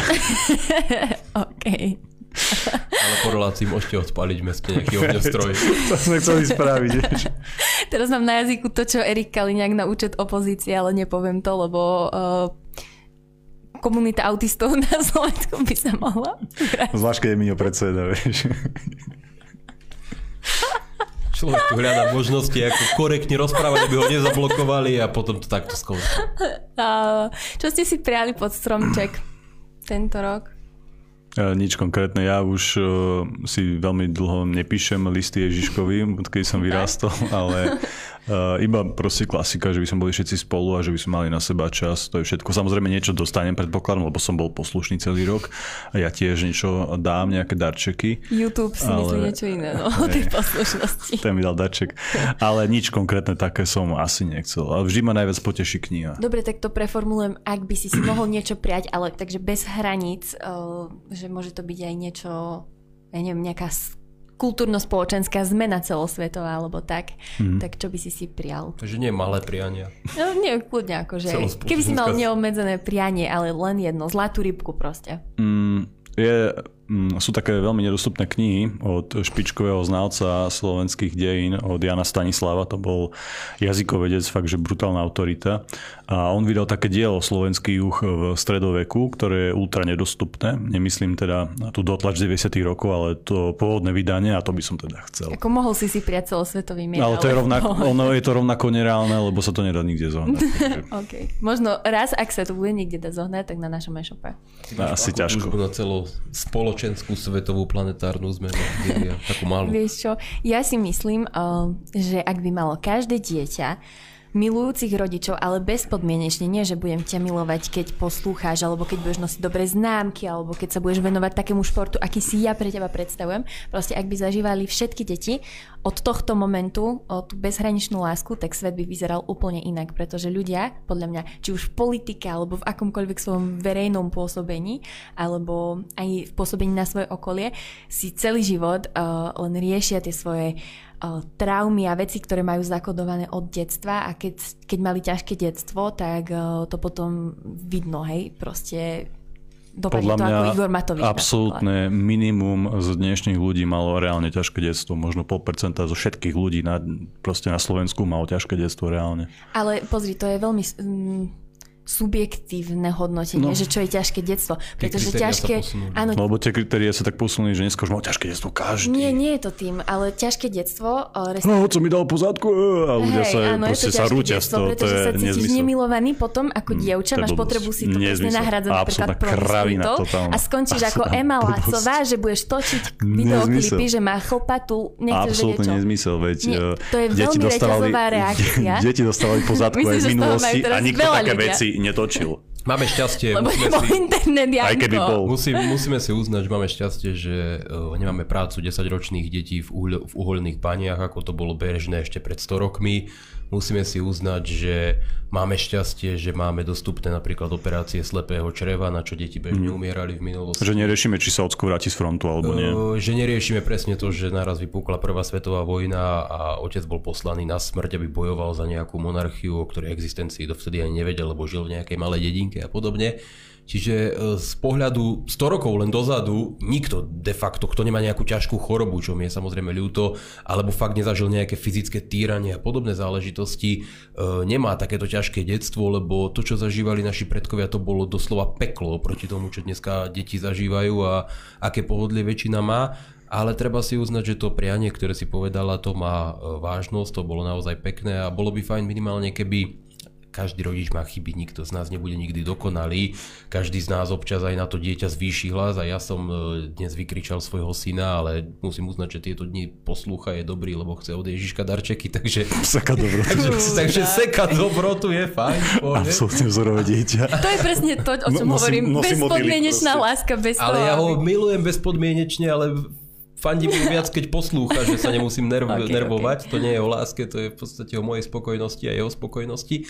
OK. Ale po relácii môžete odpaliť mestne nejaký ohňostroj. To sme chceli spraviť. Teraz mám na jazyku to, čo Erik Kaliňák na účet opozície, ale nepoviem to, lebo... Uh... komunita autistov na Slovensku by sa mohla. Zvlášť, keď je Miňo predseda, vieš. Človek tu hľadá možnosti, ako korektne rozprávať, aby ho nezablokovali a potom to takto skončí. Čo ste si priali pod stromček tento rok? Nič konkrétne. Ja už uh, si veľmi dlho nepíšem listy Ježiškovi, odkedy som vyrástol, ale Uh, iba proste klasika, že by sme boli všetci spolu a že by sme mali na seba čas, to je všetko. Samozrejme niečo dostanem, predpokladom, lebo som bol poslušný celý rok a ja tiež niečo dám, nejaké darčeky. YouTube si ale... myslí niečo iné, no, o tej poslušnosti. Ten mi dal darček, ale nič konkrétne také som asi nechcel. A vždy ma najviac poteší kniha. Dobre, tak to preformulujem, ak by si si mohol niečo prijať, ale takže bez hraníc, že môže to byť aj niečo, ja neviem, nejaká kultúrno-spoločenská zmena celosvetová, alebo tak, mm. tak čo by si si prial? Takže nie malé priania. No nie, kľudne akože. Keby si mal neobmedzené prianie, ale len jedno, zlatú rybku proste. Mm, je, mm, sú také veľmi nedostupné knihy od špičkového znalca slovenských dejín, od Jana Stanislava, to bol jazykovedec, fakt, že brutálna autorita. A on vydal také dielo Slovenský juh v stredoveku, ktoré je ultra nedostupné. Nemyslím teda na tú dotlač deväťdesiatych rokov, ale to pôvodné vydanie, a to by som teda chcel. Ako mohol si si prijať celosvetový mier. Ale to je, rovnako, ono je to rovnako nereálne, lebo sa to nedá nikde zohnať. Okay. Možno raz, ak sa to bude niekde dá zohnať, tak na našom e-shope. Asi ťažko. Na celú spoločenskú, svetovú, planetárnu zmenu. Takú malú. Vieš čo, ja si myslím, že ak by malo každé dieťa milujúcich rodičov, ale bezpodmienečne, nie že budem ťa milovať, keď poslúcháš, alebo keď budeš nosiť dobré známky, alebo keď sa budeš venovať takému športu, aký si ja pre teba predstavujem. Proste ak by zažívali všetky deti od tohto momentu, od bezhraničnú lásku, tak svet by vyzeral úplne inak, pretože ľudia, podľa mňa, či už v politike, alebo v akomkoľvek svojom verejnom pôsobení, alebo aj v pôsobení na svoje okolie, si celý život uh, len riešia tie svoje traumy a veci, ktoré majú zakodované od detstva, a keď, keď mali ťažké detstvo, tak to potom vidno, hej, proste dopadne to ako Igor Matovič. Absolútne minimum z dnešných ľudí malo reálne ťažké detstvo, možno pol percenta zo všetkých ľudí na, proste na Slovensku malo ťažké detstvo reálne. Ale pozri, to je veľmi... Mm, subjektívne hodnotenie, no, že čo je ťažké detstvo. Pretože ťažké... Áno, lebo tie kritériá sa tak posunuli, že dneska už má ťažké detstvo každý. Nie, nie je to tým, ale ťažké detstvo... Rest... No, co mi dal po zadku a ľudia hey, sa áno, proste sa rúťa z toho. Pretože sa cítiš nezmysl. Nemilovaný potom ako dievča, máš potrebu si to presne nahradzať napríklad promiskuitou a skončíš ako Ema Lacová, že budeš točiť videoklipy, že má chlpatu, nechceš vedieť čo. Absolutne nezmysel, veď deti dostávali po zadku aj v minulosti a nikto také veci netočil. Máme šťastie. Lebo nebol si, internet, Janko. Aj keby bol. Musí, musíme si uznať, že máme šťastie, že uh, nemáme prácu desaťročných detí v, uhľ, v uholných baniach, ako to bolo bežné ešte pred sto rokmi. Musíme si uznať, že máme šťastie, že máme dostupné napríklad operácie slepého čreva, na čo deti bežne umierali v minulosti. Že neriešime, či sa ocko vráti z frontu, alebo nie. Uh, že neriešime presne to, že naraz vypukla prvá svetová vojna a otec bol poslaný na smrť, aby bojoval za nejakú monarchiu, o ktorej existencii dovtedy ani nevedel, lebo žil v nejakej malej dedinke a podobne. Čiže z pohľadu sto rokov len dozadu nikto de facto, kto nemá nejakú ťažkú chorobu, čo mi je samozrejme ľúto, alebo fakt nezažil nejaké fyzické týranie a podobné záležitosti, nemá takéto ťažké detstvo, lebo to, čo zažívali naši predkovia, to bolo doslova peklo proti tomu, čo dneska deti zažívajú a aké pohodlie väčšina má. Ale treba si uznať, že to prianie, ktoré si povedala, to má vážnosť, to bolo naozaj pekné a bolo by fajn minimálne, keby každý rodič má chyby, nikto z nás nebude nikdy dokonalý. Každý z nás občas aj na to dieťa zvýši hlas a ja som dnes vykričal svojho syna, ale musím uznať, že tieto dni poslúcha je dobrý, lebo chce od Ježiška darčeky, takže... Seka dobrotu. takže, takže seka dobrotu je fajn. Absolutne vzorové dieťa. To je presne to, o čom no, hovorím. Bezpodmienečná láska, bez toho. Ale ja ho milujem bezpodmienečne, ale... Fandím viac, keď poslúcha, že sa nemusím nerv- okay, nervovať. Okay. To nie je o láske, to je v podstate o mojej spokojnosti a jeho spokojnosti.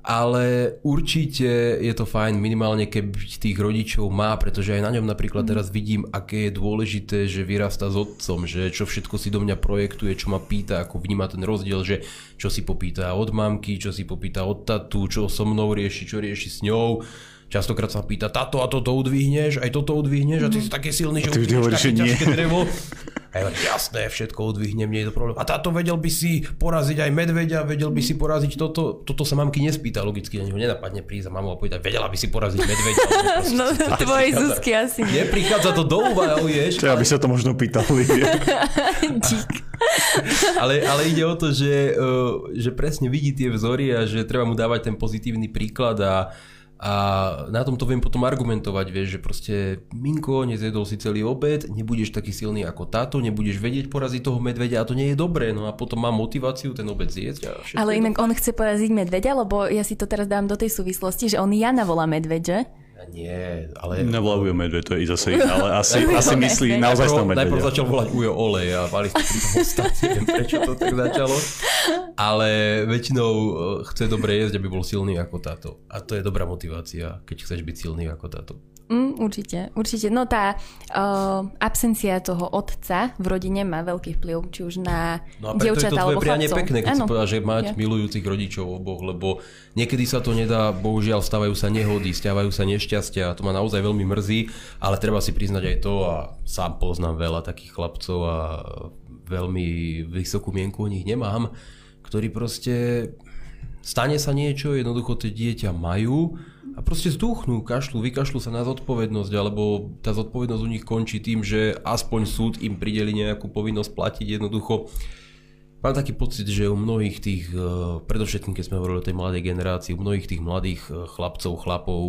Ale určite je to fajn minimálne, keby tých rodičov má, pretože aj na ňom napríklad teraz vidím, aké je dôležité, že vyrastá s otcom, že čo všetko si do mňa projektuje, čo ma pýta, ako vníma ten rozdiel, že čo si popýta od mamky, čo si popýta od tatu, čo so mnou rieši, čo rieši s ňou. Častokrát sa pýta, táto a toto udvihneš, aj toto udvihneš a ty si taký silný, že udvihneš také ťažké drevo. A ja jasné, všetko udvihnem, nie je to problém. A táto vedel by si poraziť aj medveďa, vedel by si poraziť toto. Toto sa mamky nespýta logicky, na neho nenapadne prísť a mamu a povedať, vedela by si poraziť medveďa. No tvoje Zuzky asi nie. Neprichádza to do úvahy, vieš. Čo by sa to možno pýtali. Dík. Ale, ale ide o to, že, že presne vidí tie vzory a že treba mu dávať ten pozitívny príklad a A na tom to viem potom argumentovať, vieš, že proste Minko, nezjedol si celý obed, nebudeš taký silný ako táto, nebudeš vedieť poraziť toho medveďa a to nie je dobré, no a potom má motiváciu ten obed zjesť. Ale inak on chce poraziť medveďa, lebo ja si to teraz dám do tej súvislosti, že on Jana volá medveďa. Nie, ale... Nevolajú medveď, to je zase iné, ale asi, asi myslí naozaj z toho medveďa. Najprv začal volať Ujo Olej a mali ste pri tom ostať, neviem prečo to tak začalo. Ale väčšinou chce dobre jesť, aby bol silný ako táto. A to je dobrá motivácia, keď chceš byť silný ako táto. Mm, určite, určite. No tá uh, absencia toho otca v rodine má veľký vplyv, či už na no dievčatá alebo chlapcov. No a preto je to tvoje prianie pekné, keď ano. Si povedal, že mať ja. milujúcich rodičov oboch, lebo niekedy sa to nedá, bohužiaľ stávajú sa nehody, stávajú sa nešťastia a to ma naozaj veľmi mrzí, ale treba si priznať aj to a sám poznám veľa takých chlapcov a veľmi vysokú mienku o nich nemám, ktorí proste stane sa niečo, jednoducho tie dieťa majú a proste zdúchnú, kašľú, vykašľú sa na zodpovednosť, alebo tá zodpovednosť u nich končí tým, že aspoň súd im prideli nejakú povinnosť platiť jednoducho. Mám taký pocit, že u mnohých tých, predovšetkým keď sme hovorili o tej mladej generácii, u mnohých tých mladých chlapcov, chlapov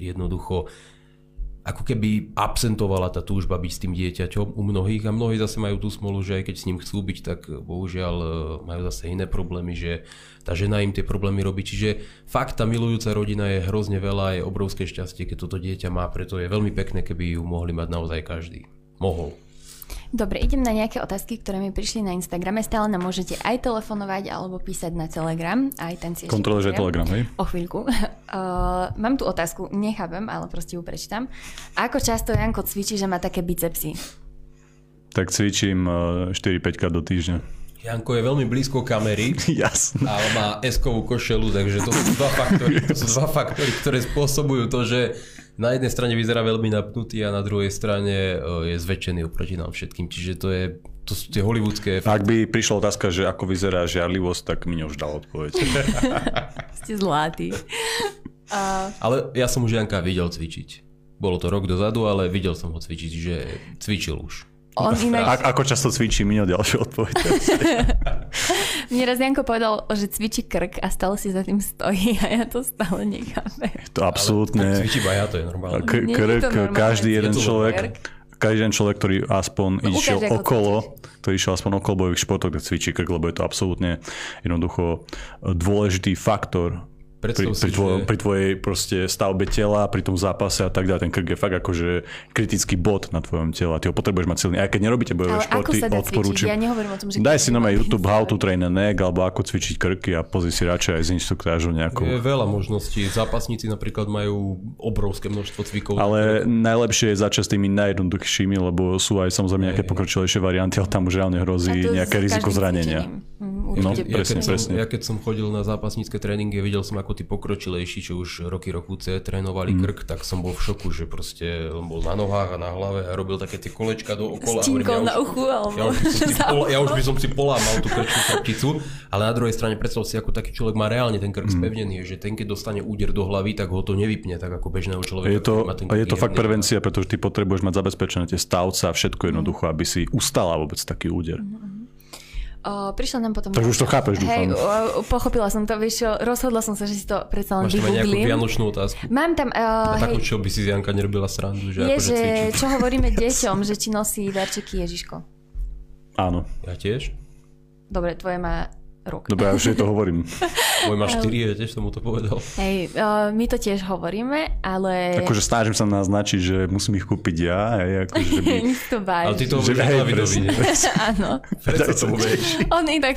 jednoducho ako keby absentovala tá túžba byť s tým dieťaťom u mnohých a mnohí zase majú tú smolu, že aj keď s ním chcú byť, tak bohužiaľ majú zase iné problémy, že tá žena im tie problémy robí, čiže fakt tá milujúca rodina je hrozne veľa, je obrovské šťastie, keď toto dieťa má, preto je veľmi pekné, keby ju mohli mať naozaj každý. Mohol. Dobre, idem na nejaké otázky, ktoré mi prišli na Instagrame. Stále nám môžete aj telefonovať alebo písať na Telegram. Aj ten si ešte kontroluješ aj Telegram, hej? O chvíľku. Uh, mám tu otázku, nechápem, ale proste ju prečítam. Ako často Janko cvičí, že má také bicepsy? Tak cvičím štyri až päť krát do týždňa. Janko je veľmi blízko kamery. Jasné. A má eskovú košelu, takže to sú dva faktory, to sú dva faktory, ktoré spôsobujú to, že na jednej strane vyzerá veľmi napnutý a na druhej strane je zväčšený oproti nám všetkým. Čiže to je, to sú tie hollywoodské... Ak by prišla otázka, že ako vyzerá žiarlivosť, tak mi už dal odpoveď. Ste zlatí. Uh... Ale ja som už Janka videl cvičiť. Bolo to rok dozadu, ale videl som ho cvičiť, že cvičil už. On inak... A- ako často cvičí, Miňo, ďalšie odpovede. Mne raz Janko povedal, že cvičí krk a stále si za tým stojí a ja to stále nechápem. To absolútne. Cvičí ba ja, to je normálne. K- krk, je normálne. Každý jeden je človek, každý jeden človek, ktorý aspoň no, išiel okolo, ktorý išiel aspoň okolo bojových športov, tak cvičí krk, lebo je to absolútne jednoducho dôležitý faktor. Pri, si, pri, tvo, že... pri tvojej proste stavbe tela, pri tom zápase a tak ďalej. Ten krk je fakt akože kritický bod na tvojom tele. Ty ho potrebuješ mať silný. Aj keď nerobíte bojové športy, odporúčam. Ja nehovorím o tom, že... Daj si na YouTube how to train a neck, alebo ako cvičiť krky a pozri si radšej aj z inštruktážu nejakú. Je veľa možností. Zápasníci napríklad majú obrovské množstvo cvikov. Ale najlepšie je začať s tými najjednoduchšími, lebo sú aj samozrejme nejaké pokročilejšie varianty, ale tam už reálne hrozí nejaké riziko zranenia. No, presne, presne. Ja keď som chodil na zápasnícke tréningy, videl som ako tí pokročilejší, čo už roky rokúce trénovali mm. krk, tak som bol v šoku, že proste on bol na nohách a na hlave a robil také tie kolečka dookola. S činkou na uchu. Ja už, ja, už ja už by som si polámal tú krčnú chrbticu, ale na druhej strane predstav si, ako taký človek má reálne ten krk mm. spevnený, že ten, keď dostane úder do hlavy, tak ho to nevypne, tak ako bežného človeka. Je to, ten, je to fakt prevencia, pretože ty potrebuješ mať zabezpečené tie stavce a všetko jednoducho, aby si ustala vôbec taký úder. Mm. O, prišla nám potom... Takže už to chápeš, dúfam. Hej, o, pochopila som to, vieš čo, rozhodla som sa, že si to predsa len vygooglím. Máš tam aj nejakú vianočnú otázku? Mám tam... Uh, takú, čo by si Janka nerobila srandu, že je, akože že cvičí. Čo hovoríme deťom, že či nosí darčeky Ježiško? Áno. Ja tiež? Dobre, tvoje má rok. Dobre, ja už to hovorím. Môj má štyri, ja tiež som mu to povedal. Hej, uh, my to tiež hovoríme, ale... Akože snažím sa naznačiť, že musím ich kúpiť ja. Hej, akože, by... to báži. Ale ty to hovoríš na vidovine. Áno. Preto to hovoríš. On inak...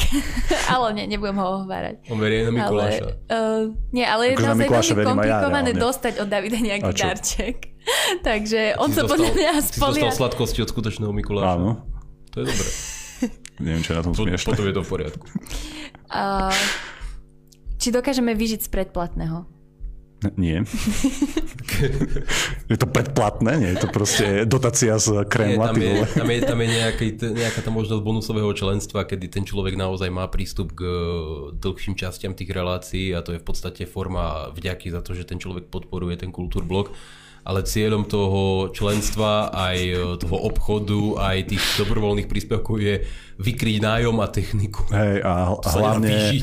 Ale nie, nebudem ho ohovárať. On verí na Mikuláša. Uh, nie, ale je akože naozaj veľmi komplikované ja, dostať od Davida nejaký darček. Takže on sa podľa mňa spolieha. Ty si dostal sladkosti od skutočného Mikuláša. Áno. To je dobré. Neviem, čo je na tom smiešné. Potom je to v poriadku. Uh, či dokážeme vyžiť z predplatného? Nie. Je to predplatné? Nie, je to proste dotácia z Kremla. Nie, tam, je, tam, je, tam je nejaký, nejaká tá možnosť bonusového členstva, kedy ten človek naozaj má prístup k dlhším častiam tých relácií a to je v podstate forma vďaky za to, že ten človek podporuje ten Kulturblog. ale cieľom toho členstva, aj toho obchodu, aj tých dobrovoľných príspevkov je vykryť nájom a techniku. Hej, a hlavne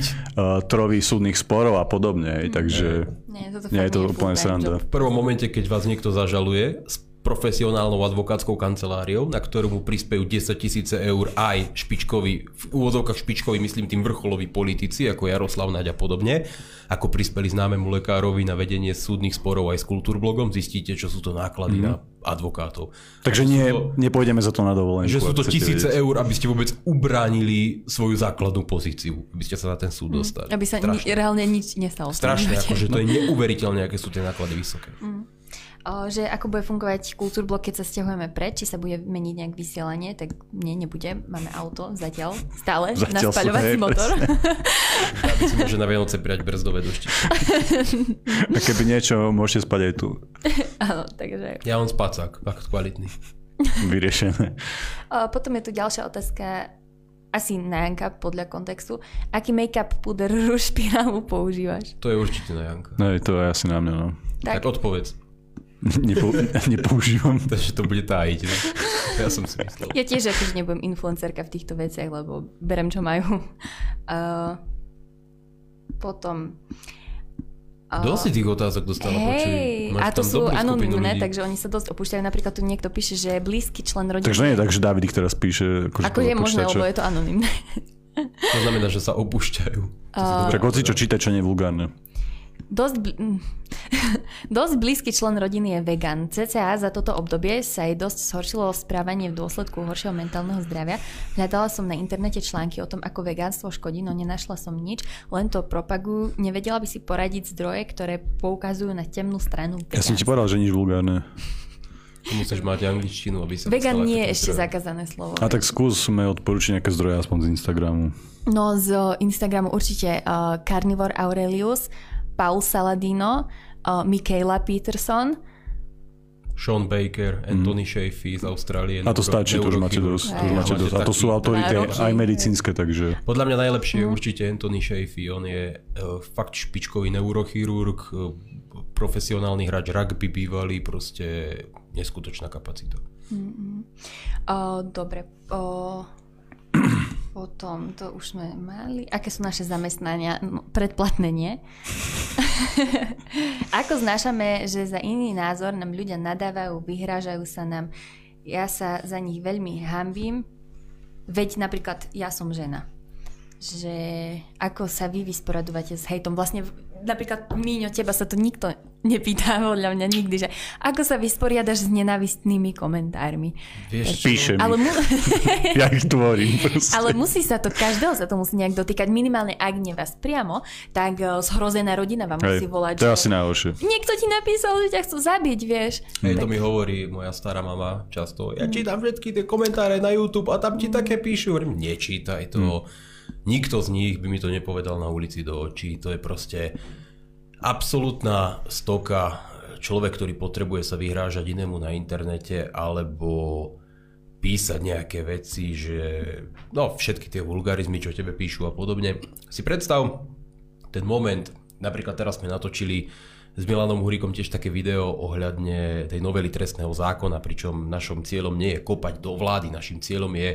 trovy súdnych sporov a podobne. Mm. Takže nie, toto nie je to úplne sranda. V prvom momente, keď vás niekto zažaluje s profesionálnou advokátskou kanceláriou, na ktorú mu prispejú desaťtisíc eur aj špičkoví, v úvodzovkách špičkoví, myslím tým vrcholoví politici, ako Jaroslav Naď a podobne, ako prispeli známemu lekárovi na vedenie súdnych sporov aj s Kulturblogom, zistíte, čo sú to náklady mm-hmm. na advokátov. Takže nie, to, nepôjdeme za to na dovolenku. Že sú to tisíce vedieť. Eur, aby ste vôbec ubránili svoju základnú pozíciu, aby ste sa na ten súd dostali. Mm, aby sa ni- reálne nič nestalo. Strašné, akože to je neuveriteľné, aké sú tie náklady vysoké. Mm. O, že ako bude fungovať Kulturblog, keď sa stiahujeme preč, či sa bude meniť nejak vysielanie, tak nie, nebude. Máme auto zatiaľ, stále, zatiaľ na spaľovací motor. Aby si môže na Vianoce prijať brzdové doštičky. A keby niečo, môžete spať aj tu. Áno, takže... Ja mám spacák, fakt kvalitný. Vyriešené. O, potom je tu ďalšia otázka, asi na Janka podľa kontextu. Aký make-up, puder, rúž, špirálu používaš? To je určite na Janka. No, to je asi na mňa, no. Tak, tak odpovedz. Nepo, nepoužívam. Takže to bude tájiť. Ne? Ja som si myslel. Ja tiež akože nebudem influencerka v týchto veciach, lebo berem, čo majú. Uh, potom... Uh, dosť si tých otázok dostala. Hej, a to sú anonymné, takže oni sa dosť opúšťajú. Napríklad tu niekto píše, že je blízky člen rodiny. Takže nie je tak, že Dávidík teraz píše... Ako, ako je možné, lebo je to anonymné. To znamená, že sa opúšťajú. Uh, tak hoci čo číta, čo nie je vulgárne. Dosť, bl- dosť blízky člen rodiny je vegan. cé cé á za toto obdobie sa jej dosť zhoršilo správanie v dôsledku horšieho mentálneho zdravia. Hľadala som na internete články o tom, ako vegánstvo škodí, no nenašla som nič, len to propagujú. Nevedela by si poradiť zdroje, ktoré poukazujú na temnú stranu vegánstva. Ja som ti povedal, že nič vulgárne. To musíš mať angličtinu, aby sa... Vegan nie je ešte zakázané slovo. A tak skúsme odporúčiť nejaké zdroje aspoň z Instagramu. No z Instagramu určite uh, Carnivore Aurelius, Paul Saladino, uh, Michaela Peterson, Sean Baker, Anthony mm. Chafee z Austrálie. A to stačí, to už máte dosť. A to sú autority aj medicínske, takže... Podľa mňa najlepšie je mm. určite Anthony Chafee. On je uh, fakt špičkový neurochirurg, uh, profesionálny hráč rugby bývalý, proste neskutočná kapacita. Mm-hmm. Uh, dobre, uh... Potom, to už sme mali. Aké sú naše zamestnania? No, predplatné nie. Ako znášame, že za iný názor nám ľudia nadávajú, vyhrážajú sa nám. Ja sa za nich veľmi hanbím. Veď napríklad ja som žena. Že ako sa vy vysporadujete s hejtom? Vlastne napríklad Míňo, teba sa to nikto nepýta, podľa mňa nikdy, že ako sa vysporiadaš s nenávistnými komentármi. Vieš, píšem ale mu... ja ich tvorím proste. Ale musí sa to, každého sa to musí nejak dotýkať, minimálne ak nie vás priamo, tak zhrozená rodina vám musí Hej, volať, to že asi najhoršie. Niekto ti napísal, že ťa chcú zabiť, vieš. Hej, to mi hovorí moja stará mama často, ja čítam všetky tie komentáre na YouTube a tam ti také píšu, hovorím, nečítaj to. Hmm. Nikto z nich by mi to nepovedal na ulici do očí. To je proste absolútna stoka. Človek, ktorý potrebuje sa vyhrážať inému na internete alebo písať nejaké veci, že no všetky tie vulgarizmy, čo tebe píšu a podobne. Si predstav ten moment, napríklad teraz sme natočili s Milanom Húrikom tiež také video ohľadne tej novely trestného zákona, pričom našom cieľom nie je kopať do vlády, našim cieľom je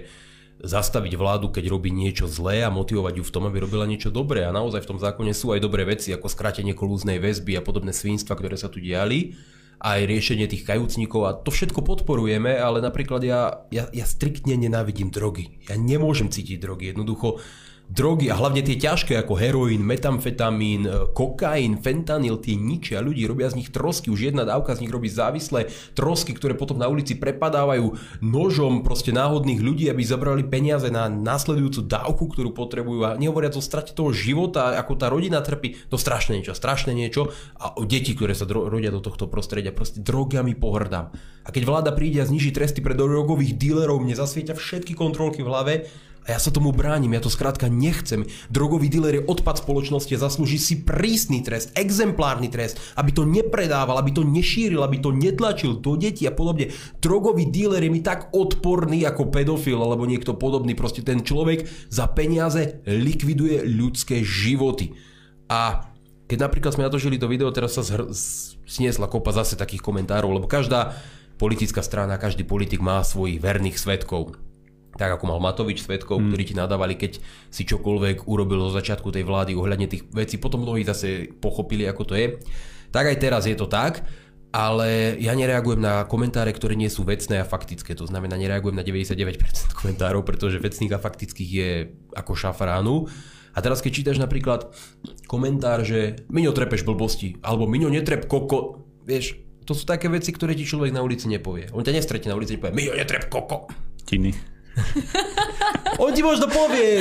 zastaviť vládu, keď robí niečo zlé a motivovať ju v tom, aby robila niečo dobré. A naozaj v tom zákone sú aj dobré veci, ako skrátenie kolúznej väzby a podobné svinstva, ktoré sa tu diali, aj riešenie tých kajúcnikov a to všetko podporujeme, ale napríklad ja, ja, ja striktne nenávidím drogy. Ja nemôžem cítiť drogy. Jednoducho drogy a hlavne tie ťažké ako heroín, metamfetamín, kokain, fentanyl, tie ničia ľudí, robia z nich trosky, už jedna dávka z nich robí závislé trosky, ktoré potom na ulici prepadávajú nožom proste náhodných ľudí, aby zabrali peniaze na nasledujúcu dávku, ktorú potrebujú a nehovoriac o strate toho života, ako tá rodina trpí, to strašné niečo, strašné niečo a o deti, ktoré sa dro- rodia do tohto prostredia, proste drogami pohrdám. A keď vláda príde a zniží tresty pre drogových dílerov, mne zasvietia všetky kontrolky v hlave. A ja sa tomu bránim, ja to skrátka nechcem. Drogový dealer je odpad spoločnosti a zaslúži si prísny trest, exemplárny trest, aby to nepredával, aby to nešíril, aby to netlačil do detí a podobne. Drogový dealer je mi tak odporný ako pedofil alebo niekto podobný. Proste ten človek za peniaze likviduje ľudské životy. A Keď napríklad sme natočili to video, teraz sa zhr- sniesla kopa zase takých komentárov, lebo každá politická strana, každý politik má svojich verných svedkov. Tak ako mal Matovič svedkov, mm. ktorí ti nadávali, keď si čokoľvek urobil zo začiatku tej vlády ohľadne tých vecí, potom mnohí zase pochopili, ako to je. Tak aj teraz je to tak, ale ja nereagujem na komentáre, ktoré nie sú vecné a faktické. To znamená, nereagujem na deväťdesiatdeväť percent komentárov, pretože vecných a faktických je ako šafránu. A teraz keď čítaš napríklad komentár, že Miňo, trepeš blbosti, alebo Miňo, netrep koko, vieš, to sú také veci, ktoré ti človek na ulici nepovie. On ťa nestretne na ulici, nepovie Miňo, netrep koko. Tiny. On ti možno povie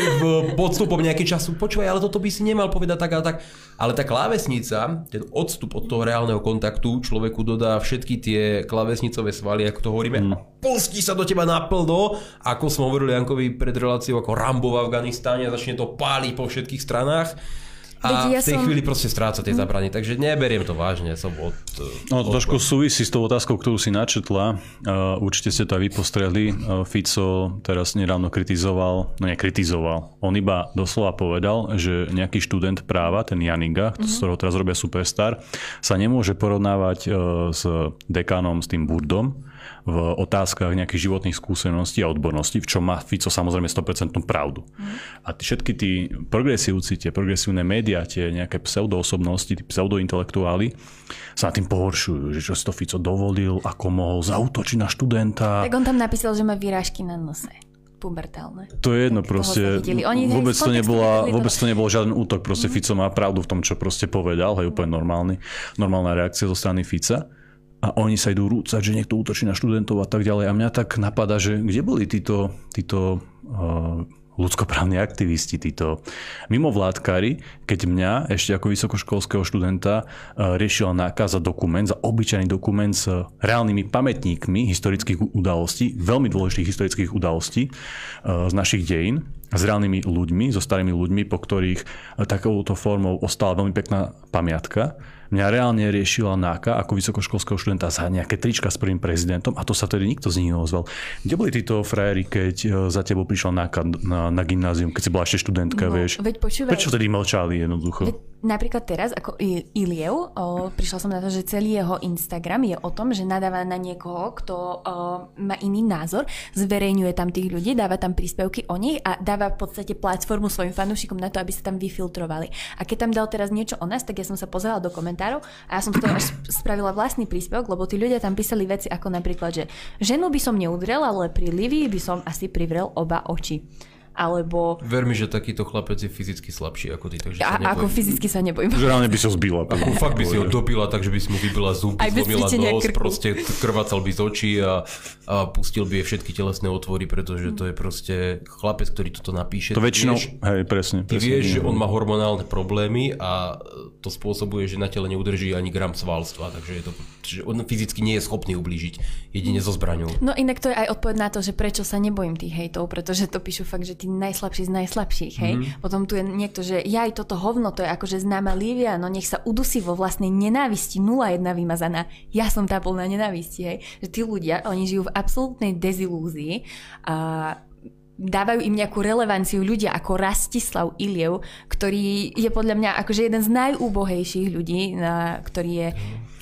odstupom nejaký času, počúvaj, ale toto by si nemal povedať tak a tak. Ale tá klávesnica, ten odstup od toho reálneho kontaktu človeku dodá všetky tie klávesnicové svaly, ako to hovoríme, mm. a pustí sa do teba naplno, ako som hovoril Jankovi pred reláciou, ako Rambo v Afganistáne, začne to páliť po všetkých stranách. A ja v tej som... chvíli proste stráca tie zabranie, takže neberiem to vážne. Som od, no to od... trošku súvisí s tou otázkou, ktorú si načetla. Uh, určite ste to aj vypostreli. Uh, Fico teraz nedávno kritizoval, no nekritizoval, on iba doslova povedal, že nejaký študent práva, ten Janinga, mm-hmm. z ktorého teraz robia superstar, sa nemôže porovnávať uh, s dekanom, s tým Burdom v otázkach nejakých životných skúseností a odborností, v čom má Fico samozrejme sto percent pravdu. Mm. A tí, všetky tí progresívci, tie progresívne médiá, tie nejaké pseudoosobnosti, tí pseudointelektuáli sa nad tým pohoršujú, že čo si to Fico dovolil, ako mohol zaútočiť na študenta. Tak on tam napísal, že má výrážky na nose. Pubertálne. To je jedno, tak proste vôbec to, nebola, vôbec to nebol žiaden útok, proste mm. Fico má pravdu v tom, čo proste povedal, hej, úplne normálny, normálna reakcia zo strany Fica. A oni sa idú rúcať, že niekto útočí na študentov a tak ďalej. A mňa tak napadá, že kde boli títo, títo uh, ľudskoprávni aktivisti, títo mimovládkári, keď mňa ešte ako vysokoškolského študenta uh, riešila nákaza dokument, za obyčajný dokument s reálnymi pamätníkmi historických udalostí, veľmi dôležitých historických udalostí uh, z našich dejín, s reálnymi ľuďmi, so starými ľuďmi, po ktorých uh, takouto formou ostala veľmi pekná pamiatka. Mňa reálne riešila náka ako vysokoškolského študenta za nejaké trička s prvým prezidentom a to sa tedy nikto z nich neozval. Kde boli títo frajeri, keď za tebou prišla náka na, na gymnázium, keď si bola ešte študentka, no, vieš? Veď počúvaj. Prečo tedy mlčali jednoducho? Veď napríklad teraz, ako Iliev, o, prišla som na to, že celý jeho Instagram je o tom, že nadáva na niekoho, kto o, má iný názor, zverejňuje tam tých ľudí, dáva tam príspevky o nich a dáva v podstate platformu svojim fanúšikom na to, aby sa tam vyfiltrovali. A keď tam dal teraz niečo o nás, tak ja som sa pozerala do komentárov a ja som z toho až spravila vlastný príspevok, lebo tí ľudia tam písali veci ako napríklad, že ženu by som neudrel, ale pri Livii by som asi privrel oba oči. Alebo... Ver mi, že takýto chlapec je fyzicky slabší ako ty, takže sa nebojím. A ako fyzicky sa nebojím. Že ráne by si ho zbila. Ako fakt by si ho dobila, takže by si mu vybila zúb, zlomila nos, proste krvácal by z očí a, a pustil by jej všetky telesné otvory, pretože to je proste chlapec, ktorý toto napíše. To väčšinou, vieš, hej, presne. presne ty vieš, že on má hormonálne problémy a to spôsobuje, že na tele neudrží ani gram svalstva, takže je to, že on fyzicky nie je schopný ublížiť, jedine so zbraňou. No inak to je aj odpoveď na to, že prečo sa nebojím tých hejtov, pretože to píšu fakt, že najslabší z najslabších, hej. Mm-hmm. Potom tu je niekto, že ja aj toto hovno, to je akože známa Lívia, no nech sa udusí vo vlastnej nenávisti, nula jedna vymazaná. Ja som tá plná nenávisti, hej. Že tí ľudia, oni žijú v absolútnej dezilúzii a dávajú im nejakú relevanciu ľudia ako Rastislav Iliev, ktorý je podľa mňa akože jeden z najúbohejších ľudí, na, ktorý je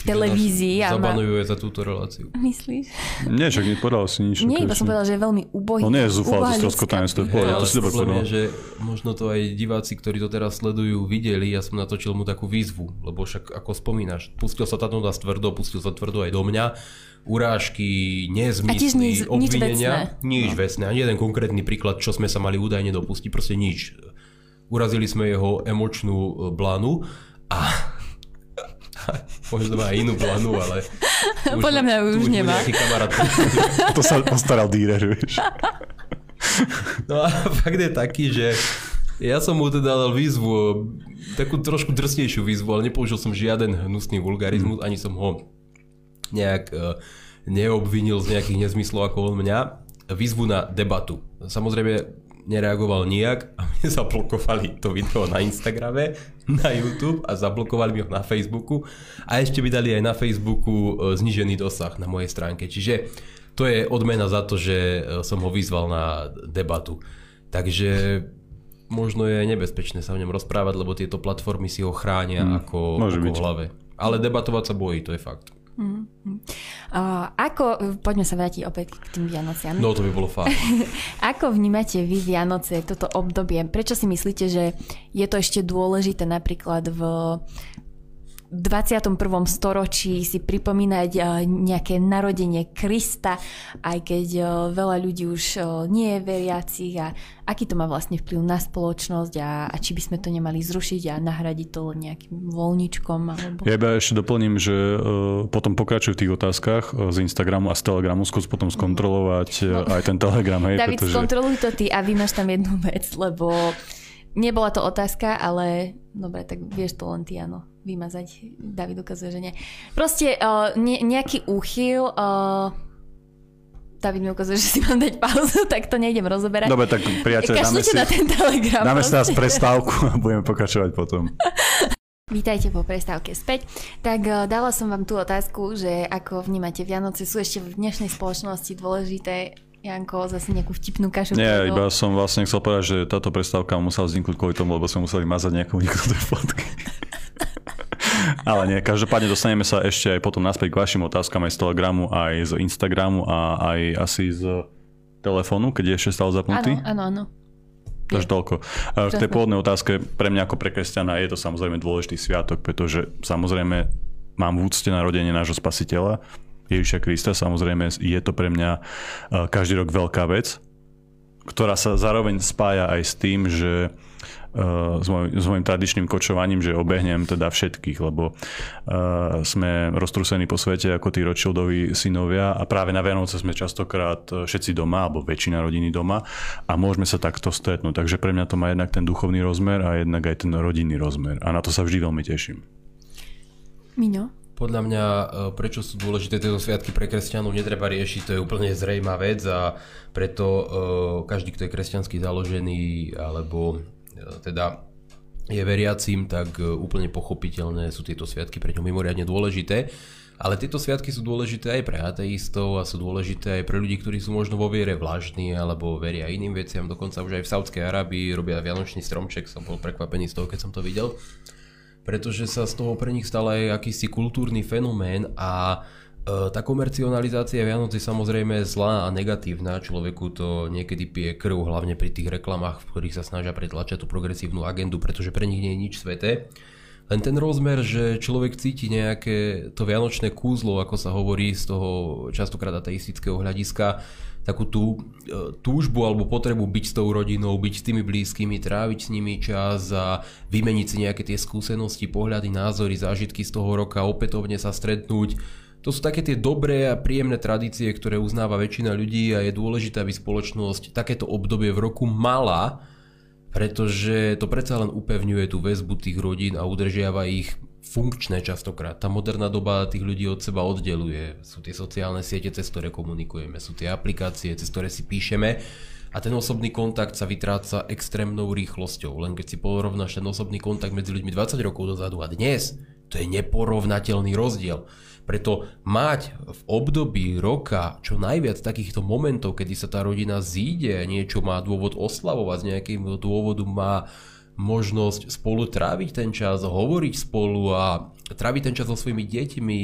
v televízii. Ja, zabanujú je za túto reláciu. Myslíš? Nie, však nepovedal si nič. Nie, iba som povedal, že je veľmi úbohý. On nie je zúfalý, stroskotanec, to je povedal. Problém je, že možno to aj diváci, ktorí to teraz sledujú, videli. Ja som natočil mu takú výzvu, lebo však ako spomínaš, pustil sa tá noda tvrdo, pustil sa tvrdo aj do mňa. Urážky, nezmysly, obvinenia, nič vecné, ani jeden konkrétny príklad, čo sme sa mali údajne dopustiť, proste nič. Urazili sme jeho emočnú blánu a možno má aj inú blánu, ale už podľa mňa už, už nemá. To sa postaral Dýrer, vieš. No a fakt je taký, že ja som mu teda dal výzvu, takú trošku drsnejšiu výzvu, ale nepoužil som žiaden hnusný vulgarizmus, ani som ho nejak neobvinil z nejakých nezmyslov ako on mňa, výzvu na debatu. Samozrejme nereagoval nijak a mne zablokovali to video na Instagrame, na YouTube a zablokovali mi ho na Facebooku a ešte mi dali aj na Facebooku znížený dosah na mojej stránke. Čiže to je odmena za to, že som ho vyzval na debatu. Takže možno je nebezpečné sa o ňom rozprávať, lebo tieto platformy si ho chránia mm. ako, ako v hlave. Ale debatovať sa bojí, to je fakt. Mm. Uh, ako, poďme sa vrátiť opäť k tým Vianociam. No, to by bolo fakt. Ako vnímate vy Vianoce, toto obdobie? Prečo si myslíte, že je to ešte dôležité napríklad v dvadsiatom prvom storočí si pripomínať nejaké narodenie Krista, aj keď veľa ľudí už nie je veriacich, a aký to má vlastne vplyv na spoločnosť a, a či by sme to nemali zrušiť a nahradiť to nejakým voľničkom? Alebo... Ja iba ešte doplním, že potom pokračujú v tých otázkach z Instagramu a z Telegramu, skús potom skontrolovať no. aj ten Telegram. Hej, David, pretože... skontroluj to ty a vy máš tam jednu vec, lebo nebola to otázka, ale dobre, tak vieš to len ty, áno. Vymazať. David ukazuje, že nie. Proste uh, ne, nejaký úchyl... Uh... David mi ukazuje, že si mám dať pauzu, tak to nejdem rozoberať. Dobre, tak priateľ, dáme si, na ten Telegram, dáme si nás prestávku a budeme pokračovať potom. Vítajte po prestávke späť. Tak uh, dala som vám tú otázku, že ako vnímate Vianoce, sú ešte v dnešnej spoločnosti dôležité. Janko, zase nejakú vtipnú kašu. Nie, iba som vlastne chcel povedať, že táto prestávka musela vzniknúť kvôli tomu, lebo sme museli mazať nejakú niekto tej fotky. Ale nie, každopádne dostaneme sa ešte aj potom naspäť k vašim otázkam aj z Telegramu, aj z Instagramu a aj asi z telefónu, keď je ešte stále zapnutý. Áno, áno, áno. Takže toľko. K tej pôvodnej otázke, pre mňa ako pre kresťana je to samozrejme dôležitý sviatok, pretože samozrejme mám v úcte narodenie nášho Spasiteľa, Ježiša Krista, samozrejme je to pre mňa každý rok veľká vec, ktorá sa zároveň spája aj s tým, že uh, s, môj, s môjim tradičným kočovaním, že obehnem teda všetkých, lebo uh, sme roztrúsení po svete ako tí Rothschildoví synovia a práve na Vianoce sme častokrát všetci doma, alebo väčšina rodiny doma a môžeme sa takto stretnúť. Takže pre mňa to má jednak ten duchovný rozmer a jednak aj ten rodinný rozmer a na to sa vždy veľmi teším. Mino? Podľa mňa, prečo sú dôležité tieto sviatky pre kresťanov, netreba riešiť, to je úplne zrejmá vec a preto uh, každý, kto je kresťansky založený alebo uh, teda je veriacím, tak uh, úplne pochopiteľné sú tieto sviatky pre ňo mimoriadne dôležité. Ale tieto sviatky sú dôležité aj pre ateistov a sú dôležité aj pre ľudí, ktorí sú možno vo viere vlažní alebo veria iným veciam. Dokonca už aj v Saudskej Arabii robia vianočný stromček, som bol prekvapený z toho, keď som to videl. Pretože sa z toho pre nich stal aj akýsi kultúrny fenomén a e, tá komercionalizácia Vianoc je samozrejme zlá a negatívna. Človeku to niekedy pije krv, hlavne pri tých reklamách, v ktorých sa snažia pretlačať tú progresívnu agendu, pretože pre nich nie je nič sveté. Len ten rozmer, že človek cíti nejaké to vianočné kúzlo, ako sa hovorí z toho častokrát ateistického hľadiska, takú tú túžbu alebo potrebu byť s tou rodinou, byť s tými blízkymi, tráviť s nimi čas a vymeniť si nejaké tie skúsenosti, pohľady, názory, zážitky z toho roka, opätovne sa stretnúť. To sú také tie dobré a príjemné tradície, ktoré uznáva väčšina ľudí a je dôležité, aby spoločnosť takéto obdobie v roku mala, pretože to predsa len upevňuje tú väzbu tých rodín a udržiava ich funkčné častokrát. Tá moderná doba tých ľudí od seba oddeluje. Sú tie sociálne siete, cez ktoré komunikujeme, sú tie aplikácie, cez ktoré si píšeme a ten osobný kontakt sa vytráca extrémnou rýchlosťou. Len keď si porovnáš ten osobný kontakt medzi ľuďmi dvadsať rokov dozadu a dnes, to je neporovnateľný rozdiel. Preto mať v období roka čo najviac takýchto momentov, kedy sa tá rodina zíde, niečo má dôvod oslavovať, z nejakého dôvodu má možnosť spolu tráviť ten čas, hovoriť spolu a tráviť ten čas so svojimi deťmi,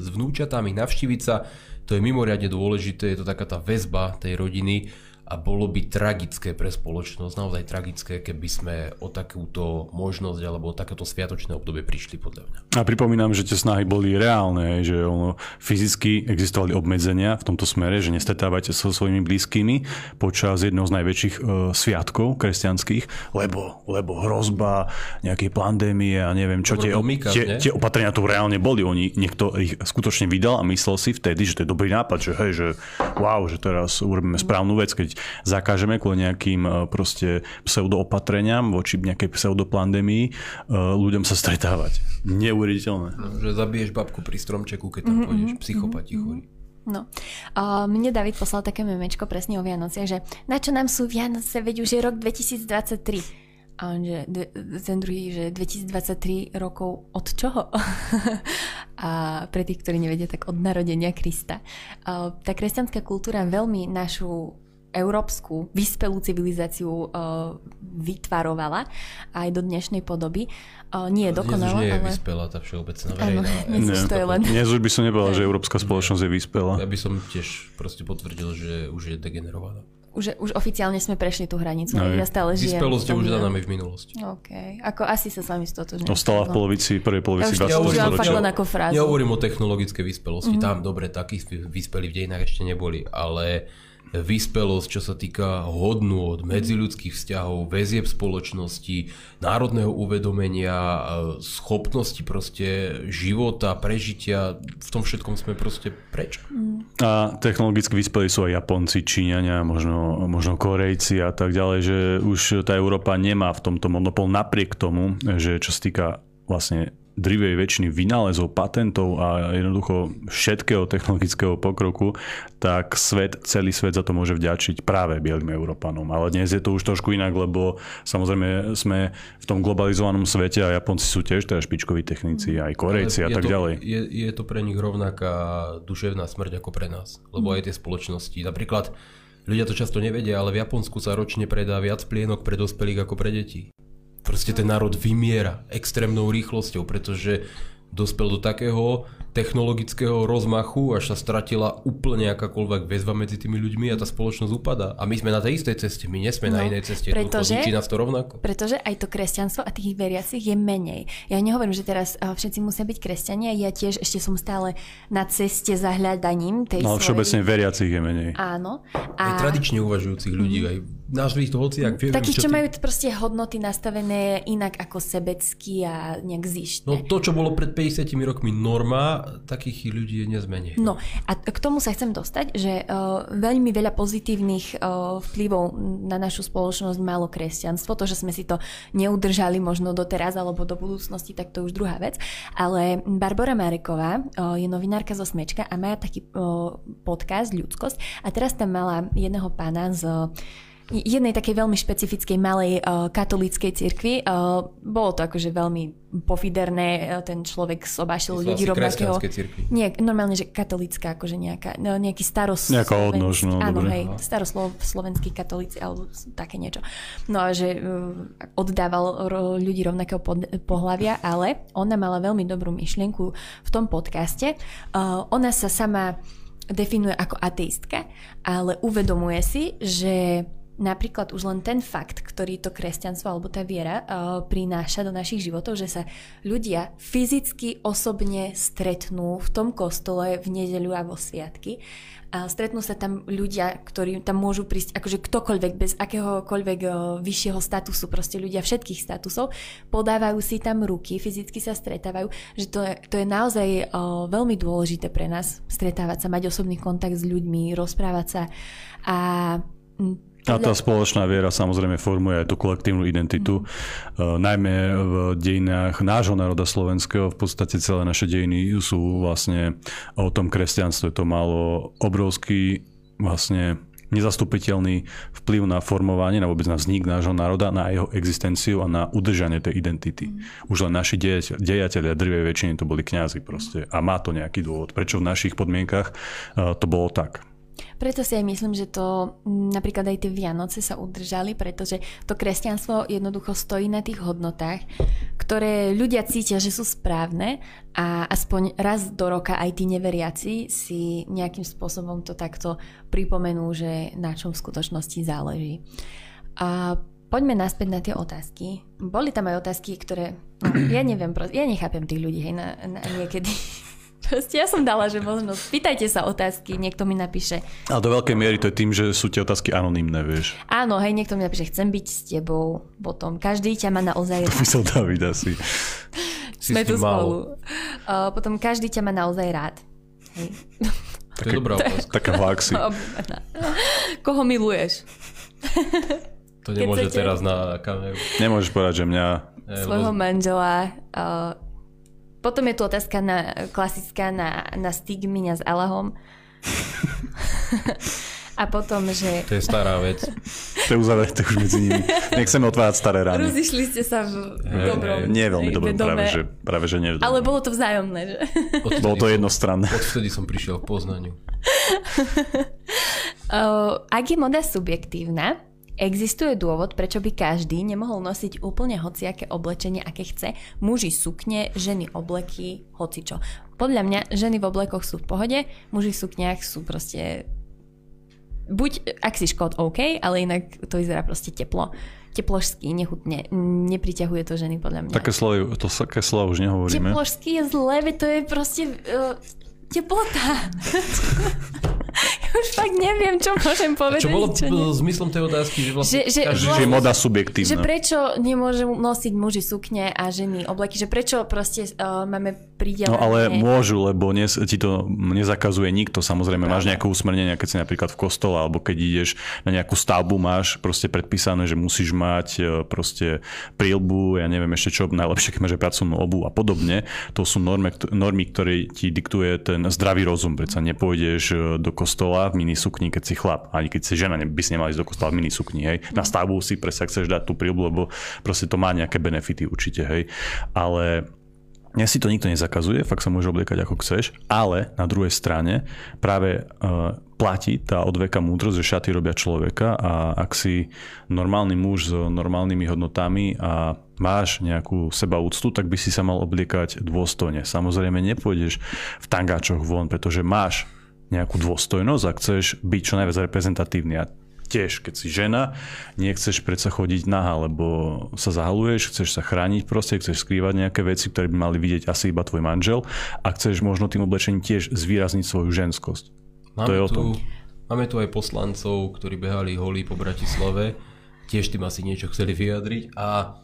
s vnúčatami, navštíviť sa, to je mimoriadne dôležité, je to taká tá väzba tej rodiny a bolo by tragické pre spoločnosť, naozaj tragické, keby sme o takúto možnosť alebo o takéto sviatočné obdobie prišli, podľa mňa. A pripomínam, že tie snahy boli reálne, že ono, fyzicky existovali obmedzenia v tomto smere, že nestretávajte sa so svojimi blízkymi počas jedného z najväčších e, sviatkov kresťanských, lebo, lebo hrozba nejakej pandémie a neviem čo, tie, domýka, tie, ne? tie opatrenia tu reálne boli. Oni, niekto ich skutočne vydal a myslel si vtedy, že to je dobrý nápad, že hej, že wow, že teraz urobíme správnu vec, keď zakážeme kvôli nejakým proste pseudoopatreniam voči nejakej pseudopandémii ľuďom sa stretávať. Neuveriteľné. No, že zabiješ babku pri stromčeku, keď tam mm-hmm. pôjdeš, psychopati mm-hmm. chorí. No. Uh, mne David poslal také memečko presne o Vianociach, že na čo nám sú Vianoce, veď už je rok dvetisíctridsaťtri. A on, že ten druhý, že dvetisíctridsaťtri rokov od čoho? A pre tých, ktorí nevedia, tak od narodenia Krista. Uh, tá kresťanská kultúra veľmi našu európsku, vyspelú civilizáciu uh, vytvarovala aj do dnešnej podoby. Uh, nie je dokonalá, ale... Dnes už nie je vyspelá tá všeobecná verejná. Dnes už to je len... Dnes už by som nepovedal, že európska spoločnosť je vyspelá. Ja by som tiež proste potvrdil, že už je degenerovaná. Už, už oficiálne sme prešli tú hranicu. No, ja stále žijem. Vyspelosť je už za nami v minulosti. OK. Ako asi sa s vami stotožňujem. Ostala v polovici, prvej polovici dvadsiateho storočia. Ja hovorím o technologické vyspelosť. Mm-hmm. Tam dobre, takých vyspelí v dejinách ešte neboli, ale vyspelosť, čo sa týka hodnôt, medziľudských vzťahov, väzieb spoločnosti, národného uvedomenia, schopnosti proste života, prežitia, v tom všetkom sme proste preč. A technologicky vyspelí sú aj Japonci, Číňania, možno, možno Korejci a tak ďalej, že už tá Európa nemá v tomto monopol napriek tomu, že čo sa týka vlastne drivej väčšiny vynálezov, patentov a jednoducho všetkého technologického pokroku, tak svet, celý svet za to môže vďačiť práve bielým Európanom. Ale dnes je to už trošku inak, lebo samozrejme sme v tom globalizovanom svete a Japonci sú tiež teda špičkoví technici, aj Korejci a tak to, ďalej. Je, je to pre nich rovnaká duševná smrť ako pre nás, lebo aj tie spoločnosti, napríklad ľudia to často nevedia, ale v Japonsku sa ročne predá viac plienok pre dospelých ako pre detí. Proste ten národ vymiera extrémnou rýchlosťou, pretože dospel do takého technologického rozmachu, až sa stratila úplne akákoľvek väzba medzi tými ľuďmi a tá spoločnosť upadá. A my sme na tej istej ceste, my nesme no, na inej ceste. Pretože, to nás to rovnako. Pretože aj to kresťanstvo a tých veriacich je menej. Ja nehovorím, že teraz všetci musia byť kresťania, ja tiež ešte som stále na ceste za hľadaním tej no, svojej... No všeobecne veriacich je menej. Áno. A... Aj tradične uvažujúcich ľudí, aj nášli ich to hociak. Takých, čo, čo majú proste hodnoty nastavené inak ako sebecky a nejak zištne. No to, čo bolo pred päťdesiatimi rokmi norma, takých ľudí je nezmenej. No a k tomu sa chcem dostať, že uh, veľmi veľa pozitívnych uh, vplyvov na našu spoločnosť malo kresťanstvo. To, že sme si to neudržali možno doteraz alebo do budúcnosti, tak to už druhá vec. Ale Barbora Mareková uh, je novinárka zo Smečka a má taký uh, podcast Ľudskosť. A teraz tam mala jedného pána z... Uh, jednej takej veľmi špecifickej malej uh, katolíckej cirkvi. Uh, bolo to akože veľmi pofiderné, ten človek sobášil ľudí rovnakého... Nie, normálne, že katolícka, akože nejaká, no, nejaký staroslovenský... Nejaká odnož, no, áno, dobre. Hej, staroslovenský katolíci, alebo také niečo. No a že uh, oddával ro- ľudí rovnakého pod- pohlavia, ale ona mala veľmi dobrú myšlienku v tom podcaste. Uh, ona sa sama definuje ako ateistka, ale uvedomuje si, že napríklad už len ten fakt, ktorý to kresťanstvo alebo tá viera uh, prináša do našich životov, že sa ľudia fyzicky osobne stretnú v tom kostole v nedeľu a vo sviatky. A stretnú sa tam ľudia, ktorí tam môžu prísť, akože ktokoľvek, bez akéhokoľvek uh, vyššieho statusu, proste ľudia všetkých statusov, podávajú si tam ruky, fyzicky sa stretávajú, že to je, to je naozaj uh, veľmi dôležité pre nás stretávať sa, mať osobný kontakt s ľuďmi, rozprávať sa a... M- A tá spoločná viera samozrejme formuje aj tú kolektívnu identitu. Mm. Uh, najmä v dejinách nášho národa slovenského, v podstate celé naše dejiny sú vlastne o tom kresťanstve. To malo obrovský vlastne nezastupiteľný vplyv na formovanie, na vôbec na vznik nášho národa, na jeho existenciu a na udržanie tej identity. Mm. Už len naši dejatelia, dejatelia drvej väčšiny to boli kňazi proste. A má to nejaký dôvod, prečo v našich podmienkach uh, to bolo tak. Preto si aj myslím, že to napríklad aj tie Vianoce sa udržali, pretože to kresťanstvo jednoducho stojí na tých hodnotách, ktoré ľudia cítia, že sú správne a aspoň raz do roka aj tí neveriaci si nejakým spôsobom to takto pripomenú, že na čom v skutočnosti záleží. A poďme naspäť na tie otázky. Boli tam aj otázky, ktoré... No, ja neviem, ja nechápem tých ľudí, hej, na, na niekedy... Proste ja som dala, že možno pýtajte sa otázky, niekto mi napíše. Ale do veľkej miery to je tým, že sú tie otázky anonymné, vieš. Áno, hej, niekto mi napíše, chcem byť s tebou, potom každý ťa má naozaj rád. Myslel David asi. Sme tu spolu. Uh, potom každý ťa má naozaj rád. Hej. To je dobrá otázka. Taká váxi. Koho miluješ? To nemôže teraz na kameru. Nemôžeš povedať, že mňa... Svojho manžela... Uh, Potom je tu otázka na, klasická na, na stigmina s Allahom. A potom, že... To je stará vec. To je uzavreté už medzi nimi. Nechceme otvárať staré rány. Rozišli ste sa v dobrom... Nie veľmi dobrom, práve že, práve že nie. Ale bolo to vzájomné, že? Bolo to jednostranné. Odvtedy som prišiel k poznaniu. Uh, ak je moda subjektívna, existuje dôvod, prečo by každý nemohol nosiť úplne hociaké oblečenie, aké chce. Muži sukne, ženy obleky, hocičo. Podľa mňa ženy v oblekoch sú v pohode, muži v sukniach sú proste... Buď, ak si škód, OK, ale inak to vyzerá proste teplo. Tepložský nechutne, nepriťahuje to ženy podľa mňa. Také slovo, to také slovo už nehovoríme. Tepložský je zlé, veď to je proste... Uh, teplota. Už fakt neviem, čo môžem povedať. A čo bolo čo zmyslom tej otázky, že vlastne že, že, každý, že je moda subjektívna. Že prečo nemôžu nosiť muži sukne a ženy obleky, že prečo proste uh, máme pridelené. No ale môžu, lebo ne, ti to nezakazuje nikto, samozrejme. Máš nejaké usmernenia, keď si napríklad v kostole, alebo keď ideš na nejakú stavbu, máš proste predpísané, že musíš mať proste príľbu, ja neviem ešte čo, najlepšie, keď máš pracovnú obuv a podobne. To sú normy, normy, ktoré ti diktuje ten zdravý rozum, predsa nepôjdeš do kostola v minisukni, keď si chlap. Ani keď si žena, by si nemala ísť do kostola v minisukni, hej. Na stavbu si presne chceš dať tú príľbu, lebo proste to má nejaké benefity určite, hej. Ale ja si to nikto nezakazuje, fakt sa môže obliekať ako chceš, ale na druhej strane práve uh, platí tá odveká múdrosť, že šaty robia človeka, a ak si normálny muž s normálnymi hodnotami a máš nejakú sebaúctu, tak by si sa mal obliekať dôstojne. Samozrejme nepôjdeš v tangáčoch von, pretože máš nejakú dôstojnosť a chceš byť čo najviac reprezentatívny. A tiež, keď si žena, nechceš predsa chodiť nahá, lebo sa zahaluješ, chceš sa chrániť proste, chceš skrývať nejaké veci, ktoré by mali vidieť asi iba tvoj manžel, a chceš možno tým oblečením tiež zvýrazniť svoju ženskosť. Máme, to je o tom. Tu, máme tu aj poslancov, ktorí behali holí po Bratislave, tiež tým asi niečo chceli vyjadriť, a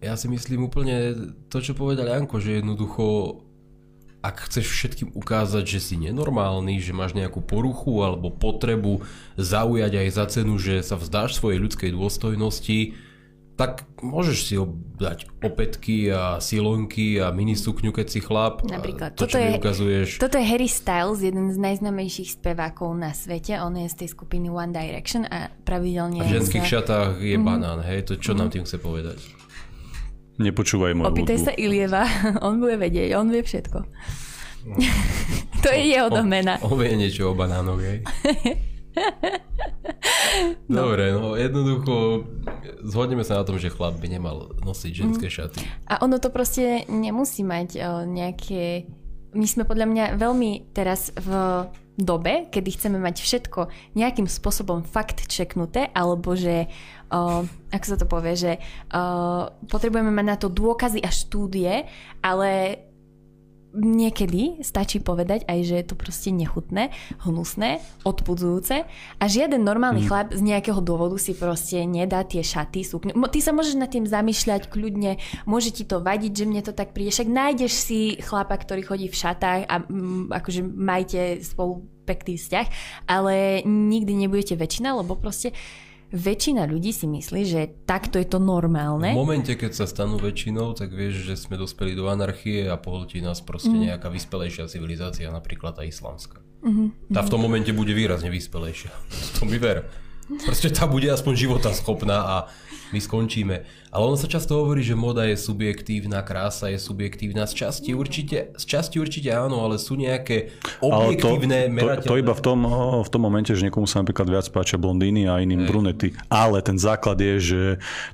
ja si myslím úplne to, čo povedal Janko, že jednoducho ak chceš všetkým ukázať, že si nenormálny, že máš nejakú poruchu alebo potrebu zaujať aj za cenu, že sa vzdáš svojej ľudskej dôstojnosti, tak môžeš si dať opätky a silonky a minisukňu, keď si chlap. Napríklad. To, toto, je, toto je Harry Styles, jeden z najznámejších spevákov na svete. On je z tej skupiny One Direction a pravidelne... A v ženských za... šatách je mm-hmm. banán, hej? To čo mm-hmm. nám tým chce povedať? Nepočúvaj moju hudbu. Opýtaj sa Ilieva, on bude vedieť, on vie všetko. To je jeho domena. On vie niečo o banánoch, hej? Dobre, no jednoducho zhodneme sa na tom, že chlap by nemal nosiť ženské šaty. A ono to proste nemusí mať nejaké... My sme podľa mňa veľmi teraz v dobe, kedy chceme mať všetko nejakým spôsobom fakt čeknuté, alebo že, uh, ako sa to povie, že uh, potrebujeme mať na to dôkazy a štúdie, ale niekedy stačí povedať aj, že je to proste nechutné, hnusné, odpudzujúce, a žiaden normálny mm. chlap z nejakého dôvodu si proste nedá tie šaty, sukne. Ty sa môžeš nad tým zamýšľať kľudne, môže ti to vadiť, že mne to tak príde, však nájdeš si chlapa, ktorý chodí v šatách a m, akože majte spolu pekný vzťah, ale nikdy nebudete väčšina, lebo proste väčšina ľudí si myslí, že takto je to normálne. V momente, keď sa stanú väčšinou, tak vieš, že sme dospeli do anarchie a pohltí nás proste mm. nejaká vyspelejšia civilizácia, napríklad tá islamská. Mm-hmm. Tá v tom momente bude výrazne vyspelejšia. To mi ver. Proste tá bude aspoň životaschopná a my skončíme. Ale ono sa často hovorí, že moda je subjektívna, krása je subjektívna. Z časti určite, z časti určite áno, ale sú nejaké objektívne merateľné. To, to, to iba v tom, v tom momente, že niekomu sa napríklad viac páčia blondíny a iným brunety. Ale ten základ je, že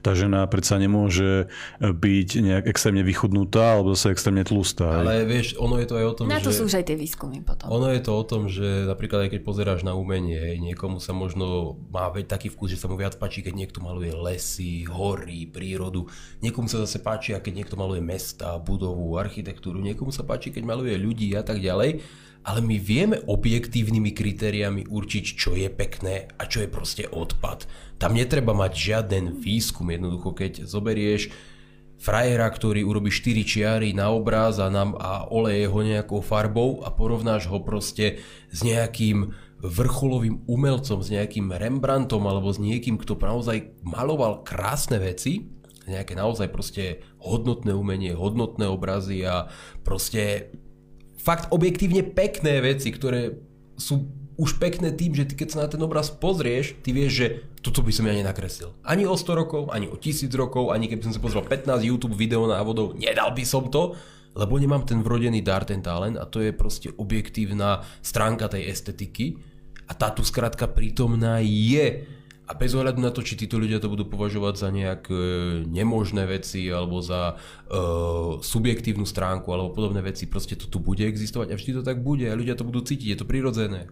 tá žena predsa nemôže byť nejak extrémne vychudnutá alebo zase extrémne tlustá. Ale vieš, ono je to aj o tom, že... Na to že, sú už aj tie výskumy potom. Ono je to o tom, že napríklad aj keď pozeráš na umenie, niekomu sa možno má taký vkus, že sa mu viac páči, keď niekto maluje lesy, hory, prírodu. Niekomu sa zase páči, keď niekto maluje mesta, budovu, architektúru. Niekomu sa páči, keď maluje ľudí a tak ďalej. Ale my vieme objektívnymi kritériami určiť, čo je pekné a čo je proste odpad. Tam netreba mať žiaden výskum. Jednoducho, keď zoberieš frajera, ktorý urobí štyri čiary na obráz a, nám, a oleje ho nejakou farbou a porovnáš ho proste s nejakým vrcholovým umelcom, s nejakým Rembrandtom alebo s niekým, kto naozaj maloval krásne veci, nejaké naozaj proste hodnotné umenie, hodnotné obrazy a proste fakt objektívne pekné veci, ktoré sú už pekné tým, že ty keď sa na ten obraz pozrieš, ty vieš, že toto by som ja nenakreslil. Ani o sto rokov, ani o tisíc rokov, ani keby som si pozrel pätnásť YouTube video návodov, nedal by som to, lebo nemám ten vrodený dar, ten talent, a to je proste objektívna stránka tej estetiky. A A tá tu skrátka prítomná je. A bez ohľadu na to, či títo ľudia to budú považovať za nejak e, nemožné veci alebo za e, subjektívnu stránku alebo podobné veci, proste to tu bude existovať a vždy to tak bude a ľudia to budú cítiť, je to prirodzené.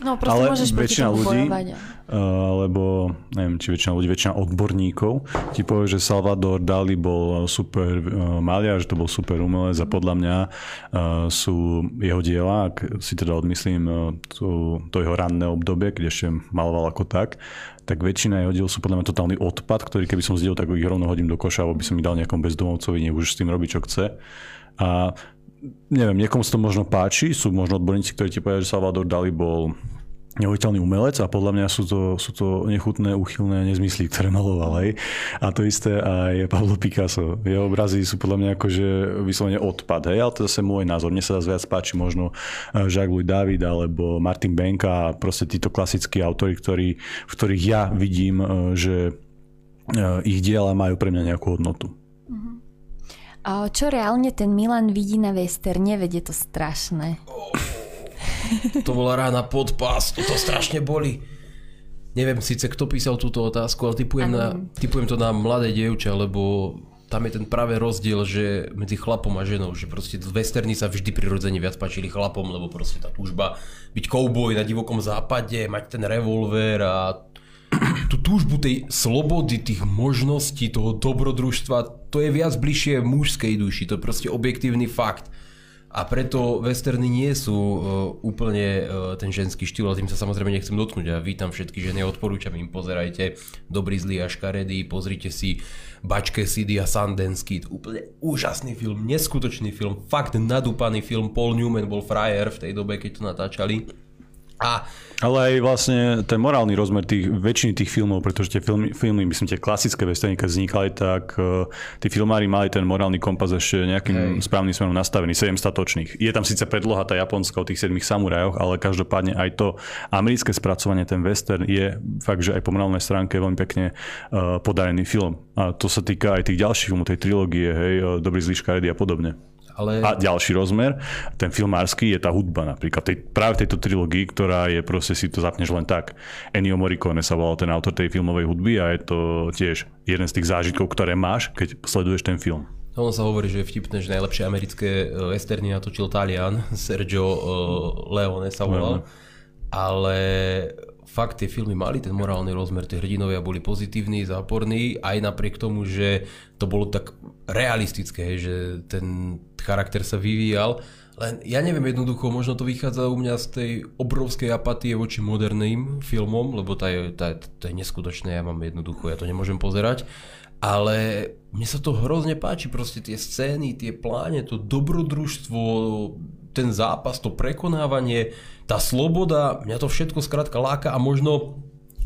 No proste ale môžeš proti tomu bojovať. Alebo neviem, či väčšina ľudí, väčšina odborníkov ti povie, že Salvador Dali bol super maliar, že to bol super umelec a podľa mňa sú jeho diela, ak si teda odmyslím to, to jeho ranné obdobie, keď ešte maloval ako tak, tak väčšina jeho diel sú podľa mňa totálny odpad, ktorý keby som zdieľal, tak ich rovno hodím do koša, aby som ich dal nejakom bezdomovcovi, nech už s tým robí, čo chce. A neviem, niekomu sa to možno páči, sú možno odborníci, ktorí ti povedia, že Salvador Dali bol neuveriteľný umelec a podľa mňa sú to, sú to nechutné, úchylné nezmysly, ktoré maloval, hej. A to isté aj Pablo Picasso. Jeho obrazy sú podľa mňa akože vyslovene odpad, hej, ale to je zase môj názor. Mne sa zase viac páči možno Jacques-Louis David alebo Martin Benka a proste títo klasickí autori, ktorí, v ktorých ja vidím, že ich diela majú pre mňa nejakú hodnotu. Čo reálne ten Milan vidí na westerne, veď je to strašné. Oh, to bola rána pod pás, to strašne boli. Neviem síce, kto písal túto otázku, ale typujem, na, typujem to na mladé dievča, lebo tam je ten práve rozdiel, že medzi chlapom a ženou, že proste westerny sa vždy prirodzene viac páčili chlapom, lebo proste tá túžba byť kouboj na divokom západe, mať ten revolver a tú túžbu tej slobody, tých možností, toho dobrodružstva, to je viac bližšie mužskej duši, to je proste objektívny fakt. A preto westerny nie sú uh, úplne uh, ten ženský štýl, a tým sa samozrejme nechcem dotknúť. Ja vítam všetky ženy, odporúčam im, pozerajte Dobrý, zlý a škaredý, pozrite si Bačke Sidy a Sundance Kid. Úplne úžasný film, neskutočný film, fakt nadúpaný film. Paul Newman bol frajer v tej dobe, keď to natáčali. A... Ale aj vlastne ten morálny rozmer tých, väčšiny tých filmov, pretože tie filmy, filmy myslím, tie klasické westerny, keď vznikali, tak uh, tí filmári mali ten morálny kompas ešte nejakým Hej. správnym smerom nastavený, sedem statočných. Je tam síce predloha tá japonská o tých sedmých samurajoch, ale každopádne aj to americké spracovanie, ten western je fakt, že aj po morálnej stránke veľmi pekne uh, podarený film. A to sa týka aj tých ďalších filmov, tej trilógie, hej, Dobrý, zlý, škaredý a podobne. Ale... A ďalší rozmer, ten filmársky, je tá hudba napríklad. Tej, práve tejto trilógii, ktorá je, proste si to zapneš len tak. Ennio Morricone sa volal ten autor tej filmovej hudby a je to tiež jeden z tých zážitkov, ktoré máš, keď sleduješ ten film. Ono sa hovorí, že je vtipné, že najlepšie americké westerny natočil Talian, Sergio uh, Leone sa volal. Ale fakt tie filmy mali ten morálny rozmer, tie hrdinovia boli pozitívni, záporní, aj napriek tomu, že to bolo tak realistické, že ten charakter sa vyvíjal. Len ja neviem, jednoducho, možno to vychádza u mňa z tej obrovskej apatie voči moderným filmom, lebo tá je, tá, to je neskutočné, ja mám jednoducho, ja to nemôžem pozerať. Ale mne sa to hrozne páči, proste tie scény, tie pláne, to dobrodružstvo, ten zápas, to prekonávanie, tá sloboda, mňa to všetko skrátka láka a možno...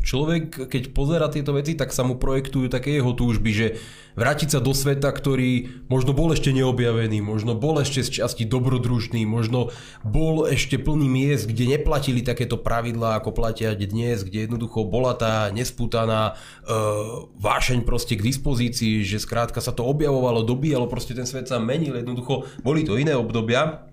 Človek, keď pozerá tieto veci, tak sa mu projektujú také jeho túžby, že vrátiť sa do sveta, ktorý možno bol ešte neobjavený, možno bol ešte z časti dobrodružný, možno bol ešte plný miest, kde neplatili takéto pravidlá, ako platia dnes, kde jednoducho bola tá nespútaná e, vášeň proste k dispozícii, že skrátka sa to objavovalo, dobíjalo, proste ten svet sa menil, jednoducho boli to iné obdobia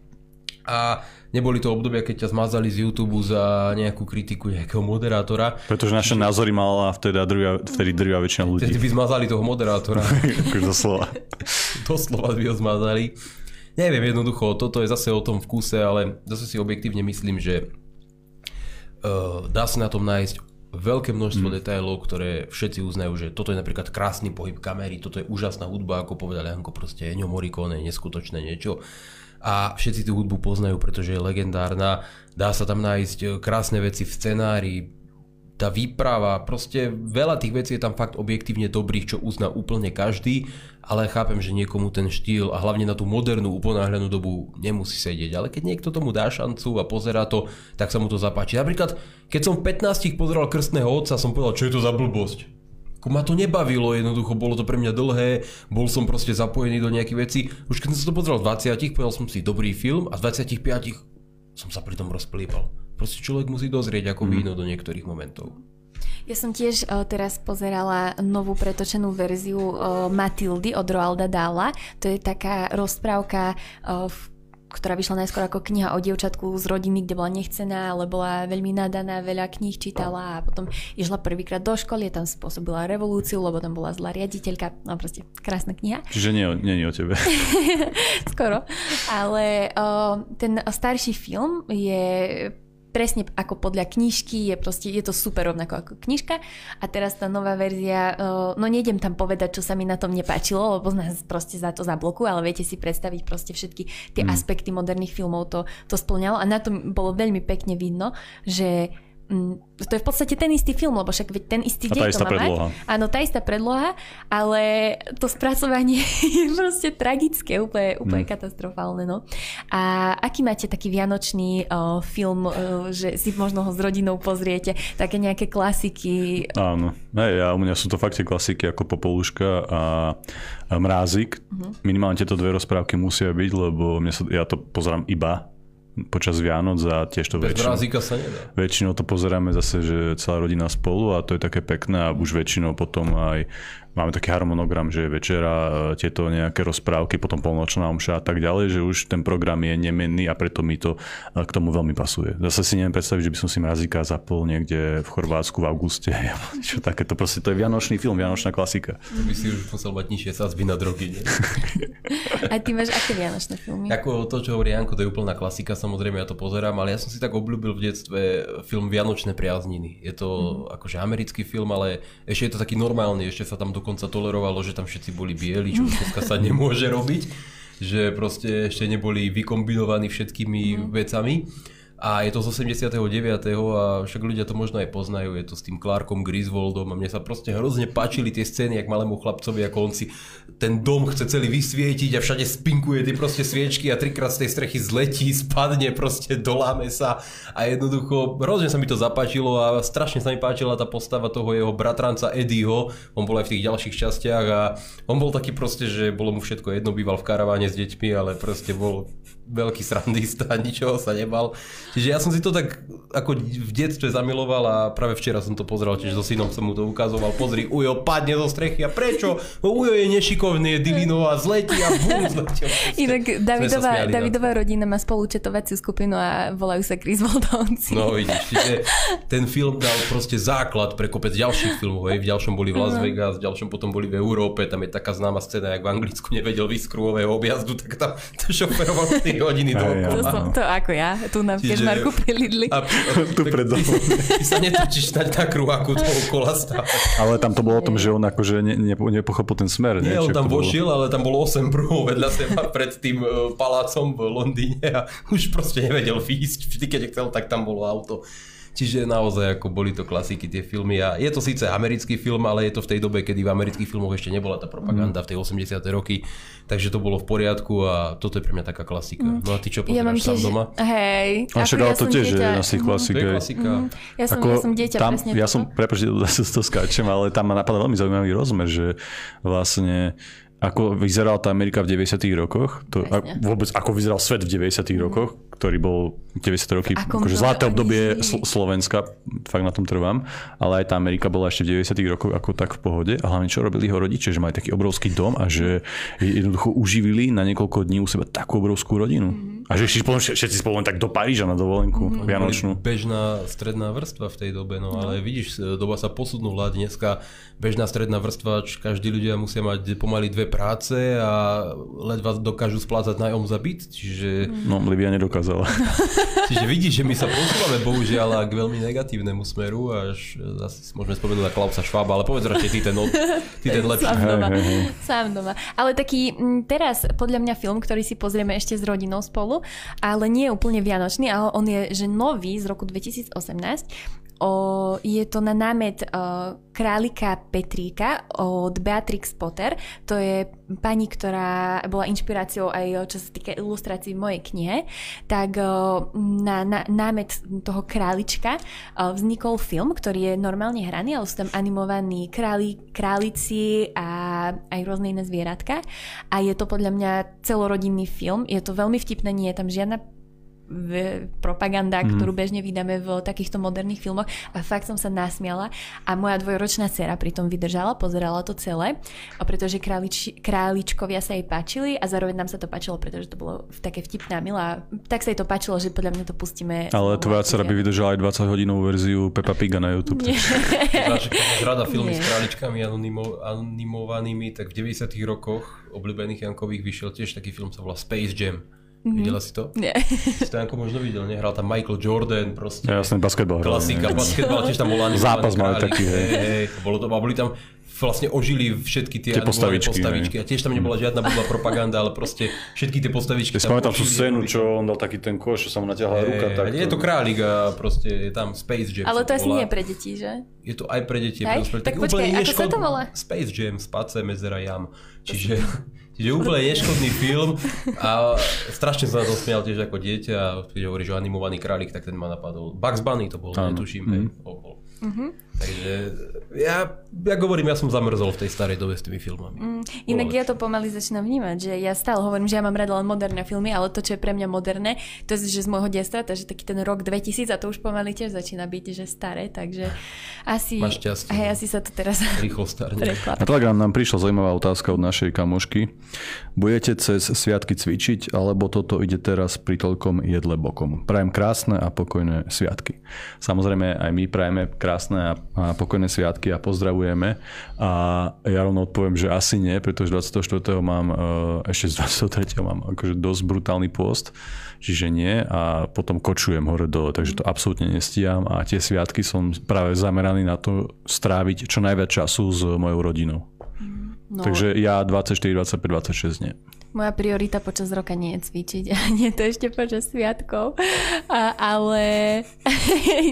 a neboli to obdobia, keď ťa zmazali z YouTube za nejakú kritiku nejakého moderátora. Pretože naše názory mala vtedy drvia, vtedy drvia väčšina ľudí. Vtedy by zmazali toho moderátora. Doslova. Doslova by ho zmazali. Neviem, jednoducho, toto je zase o tom vkuse, ale zase si objektívne myslím, že uh, dá sa na tom nájsť veľké množstvo mm. detailov, ktoré všetci uznajú, že toto je napríklad krásny pohyb kamery, toto je úžasná hudba, ako povedal Janko, proste Ennio Morricone, neskutočné niečo. A všetci tú hudbu poznajú, pretože je legendárna. Dá sa tam nájsť krásne veci v scenári, tá výprava, proste veľa tých vecí je tam fakt objektívne dobrých, čo uzná úplne každý, ale chápem, že niekomu ten štýl a hlavne na tú modernú, uponáhľanú dobu nemusí sedieť, ale keď niekto tomu dá šancu a pozerá to, tak sa mu to zapáči. Napríklad, keď som v pätnástich pozeral Krstného otca, som povedal, čo je to za blbosť. Ma to nebavilo, jednoducho bolo to pre mňa dlhé, bol som proste zapojený do nejakých vecí. Už keď som sa to pozeral v dvadsiatich, povedal som si dobrý film a v dvadsiatich piatich som sa pri tom rozplýval. Proste človek musí dozrieť ako víno do niektorých momentov. Ja som tiež uh, teraz pozerala novú pretočenú verziu uh, Matildy od Roalda Dahla. To je taká rozprávka uh, v ktorá vyšla najskôr ako kniha o dievčatku z rodiny, kde bola nechcená, ale bola veľmi nadaná, veľa kníh čítala a potom išla prvýkrát do školy, tam spôsobila revolúciu, lebo tam bola zlá riaditeľka, no proste krásna kniha. Čiže nie, nie, nie o tebe. Skoro. Ale o, ten starší film je presne ako podľa knižky, je proste, je to super rovnako ako knižka a teraz tá nová verzia, no nejdem tam povedať, čo sa mi na tom nepáčilo, lebo nás proste za to zablokujú, ale viete si predstaviť proste všetky tie mm. aspekty moderných filmov to, to splňalo a na tom bolo veľmi pekne vidno, že to je v podstate ten istý film, lebo však ten istý deň to má predloha. mať. Áno, tá istá predloha, ale to spracovanie je proste tragické, úplne, úplne mm. katastrofálne. No. A aký máte taký vianočný o, film, o, že si možno ho s rodinou pozriete, také nejaké klasiky? Áno, hej, a u mňa sú to fakt tie klasiky ako Popolúška a, a Mrázik. Mm-hmm. Minimálne tieto dve rozprávky musia byť, lebo mne sa, ja to pozerám iba počas Vianoc a tiež to väčšinou. Väčšinou to pozeráme zase, že celá rodina spolu a to je také pekné a už väčšinou potom aj máme taký harmonogram, že je večera, tieto nejaké rozprávky, potom polnočná omša a tak ďalej, že už ten program je nemenný a preto mi to k tomu veľmi pasuje. Zase si neviem predstaviť, že by som si Mrazíka zapol niekde v Chorvátsku v auguste. Čo takéto, proste to je vianočný film, vianočná klasika. To by si už musel mať nižšie sadzby na drogy, nie? A ty máš aké vianočné filmy? Ako to, čo hovorí Janko, to je úplná klasika, samozrejme ja to pozerám, ale ja som si tak obľúbil v detstve film Vianočné priazniny. Je to mm. akože americký film, ale ešte je to taký normálny, ešte sa tam dokonca tolerovalo, že tam všetci boli bieli, čo dneska sa nemôže robiť, že proste ešte neboli vykombinovaní všetkými mm. vecami. A je to z osemdesiateho deviateho a však ľudia to možno aj poznajú, je to s tým Clarkom Griswoldom a mne sa proste hrozne páčili tie scény, jak malému chlapcovi, ako on si ten dom chce celý vysvietiť a všade spinkuje tie proste sviečky a trikrát z tej strechy zletí, spadne, proste doláme sa a jednoducho hrozne sa mi to zapáčilo a strašne sa mi páčila tá postava toho jeho bratranca Eddieho, on bol aj v tých ďalších častiach a on bol taký proste, že bolo mu všetko jedno, býval v karaváne s deťmi, ale proste bol veľký srandista, ničoho sa nebal. Čiže ja som si to tak ako v detstve zamiloval a práve včera som to pozrel, čiže so synom som mu to ukazoval. Pozri, Ujo padne zo strechy a prečo? No Ujo je nešikovný, je divinová, zletí a bum, zletil. Inak Davidová, Davidová rodina má spolúčetovaciu skupinu a volajú sa Griswoldovci. No vidíš, čiže ten film dal proste základ pre kopec ďalších filmov. Hej. V ďalšom boli v Las Vegas, v ďalšom potom boli v Európe, tam je taká známa scéna, jak v Anglicku nevedel výsť krúhového objazdu, tak tam to šoferoval hodiny dookola. To, som, to ako ja, tu na Čiže... Kežmarku pri Lidli. A, tu pred domom. Ty sa netočíš na, na kruháku dookola stále. Ale tam to bolo o tom, že on akože ne, ne, nepochopil ten smer. Nie, nie on tam vošiel, ale tam bolo osem prúhov vedľa seba pred tým palácom v Londýne a už proste nevedel výjsť. Vždy, keď chcel, tak tam bolo auto. Čiže naozaj ako boli to klasiky tie filmy a je to síce americký film, ale je to v tej dobe, kedy v amerických filmoch ešte nebola tá propaganda v tej osemdesiate roky, takže to bolo v poriadku a toto je pre mňa taká klasika. Mm. No a ty čo pozeráš ja mám sám tiež... doma? Hej. A však ja to tiež dieťa... je asi klasika. Mm. To je klasika. Mm. Ja, som, ako, ja som dieťa tam, presne ja som, prepáč, zase to skáčem, ale tam ma napadá veľmi zaujímavý rozmer, že vlastne ako vyzerala tá Amerika v deväťdesiatych rokoch, to, a vôbec ako vyzeral svet v deväťdesiatych rokoch, ktorý bol deväťdesiate roky, akože zlaté obdobie Slo- Slovenska, fakt na tom trvám, ale aj tá Amerika bola ešte v deväťdesiatych rokoch ako tak v pohode a hlavne čo robili jeho rodiče, že mali taký obrovský dom a že jednoducho uživili na niekoľko dní u seba takú obrovskú rodinu. Mm-hmm. A že šli spolu, všetci spolu tak do Paríža na dovolenku mm-hmm. vianočnú. Bežná stredná vrstva v tej dobe, no ale vidíš, doba sa posunula, dneska bežná stredná vrstva, každý ľudia musia mať pomaly dve práce a ledva dokážu splácať nájom za byt, čiže... No, Libia nedokázala. Čiže vidíš, že my sa posúvame bohužiaľ k veľmi negatívnemu smeru, až asi môžeme spomenúť na Klausa Schwaba, ale povedz radšej ty ten, od... ty ten lepší. Sám doma. Hey, hey, hey. Sám doma. Ale taký teraz podľa mňa film, ktorý si pozrieme ešte s rodinou spolu, ale nie je úplne vianočný, ale on je že nový z roku dvetisícosemnásť. O, je to na námet o, Králika Petríka od Beatrix Potter. To je pani, ktorá bola inšpiráciou aj čo sa týka ilustrácií v mojej knihe. Tak o, na, na námet toho králička o, vznikol film, ktorý je normálne hraný, ale sú tam animovaní králi, králici a aj rôzne iné zvieratka. A je to podľa mňa celorodinný film. Je to veľmi vtipné, nie je tam žiadna propaganda, mm. ktorú bežne vydáme v takýchto moderných filmoch. A fakt som sa nasmiala a moja dvojročná dcéra pritom vydržala, pozerala to celé, pretože králič, králičkovia sa jej páčili a zároveň nám sa to páčilo, pretože to bolo také vtipná, milá. Tak sa jej to páčilo, že podľa mňa to pustíme. Ale tvoja dcéra by vydržala aj dvadsaťhodinovú verziu Peppa Piga na YouTube. Rada filmy Nie. s králičkami anonimo, animovanými, tak v deväťdesiatych rokoch obľúbených Jankových vyšiel tiež taký film, sa volá Space Jam. Mm-hmm. Videla si to? Nie. Si to Janko možno videl, ne? Hral tam Michael Jordan, proste. Ja som basketbal hral. Klasika, basketbal, tiež tam bol ani zápas mal taký, hej. hej. Bolo to, a boli tam vlastne ožili všetky tie, tie postavičky, postavičky a tiež tam nebola žiadna blbá propaganda, ale proste všetky tie postavičky. Ja pamätám tú scénu, čo on dal taký ten koš, čo sa mu natiahla e, ruka. Tak je to králik a proste je tam Space Jam. Ale to asi nie je pre deti, že? Je to aj pre deti. Aj? Pre tak, tak počkaj, ako neškod... sa to volá? Space Jam, Space Mezera Jam. Čiže... Čiže úplne neškodný film a strašne som na to smial tiež ako dieťa a keď hovoríš o animovaný králik, tak ten ma napadol. Bugs Bunny to bol, netuším, mm. hej, bol, bol. Mm-hmm. Takže ja, ja hovorím, ja som zamrzol v tej starej dobe s tými filmami. Mm, inak Bolo ja to pomaly začínam vnímať, že ja stále hovorím, že ja mám rada len moderné filmy, ale to, čo je pre mňa moderné, to je že z môjho detstva, takže taký ten rok dvetisíc a to už pomaly tiež začína byť, že staré, takže asi, Máš šťastie, hej, asi sa to teraz rýchlo starne. Na Telegram nám prišla zaujímavá otázka od našej kamošky. Budete cez sviatky cvičiť, alebo toto ide teraz pri toľkom jedle bokom? Prajem krásne a pokojné sviatky. Samozrejme aj my prajeme krásne a pokojné sviatky a pozdravujeme. A ja rovno odpoviem, že asi nie, pretože dvadsiateho štvrtého mám, ešte z dvadsiateho tretieho mám akože dosť brutálny pôst, čiže nie. A potom kočujem hore dole, takže to absolútne nestíham. A tie sviatky som práve zameraný na to stráviť čo najviac času s mojou rodinou. No. Takže ja dvadsaťštyri, dvadsaťpäť, dvadsaťšesť nie. Moja priorita počas roka nie je cvičiť, nie je to ešte počas sviatkov, a, ale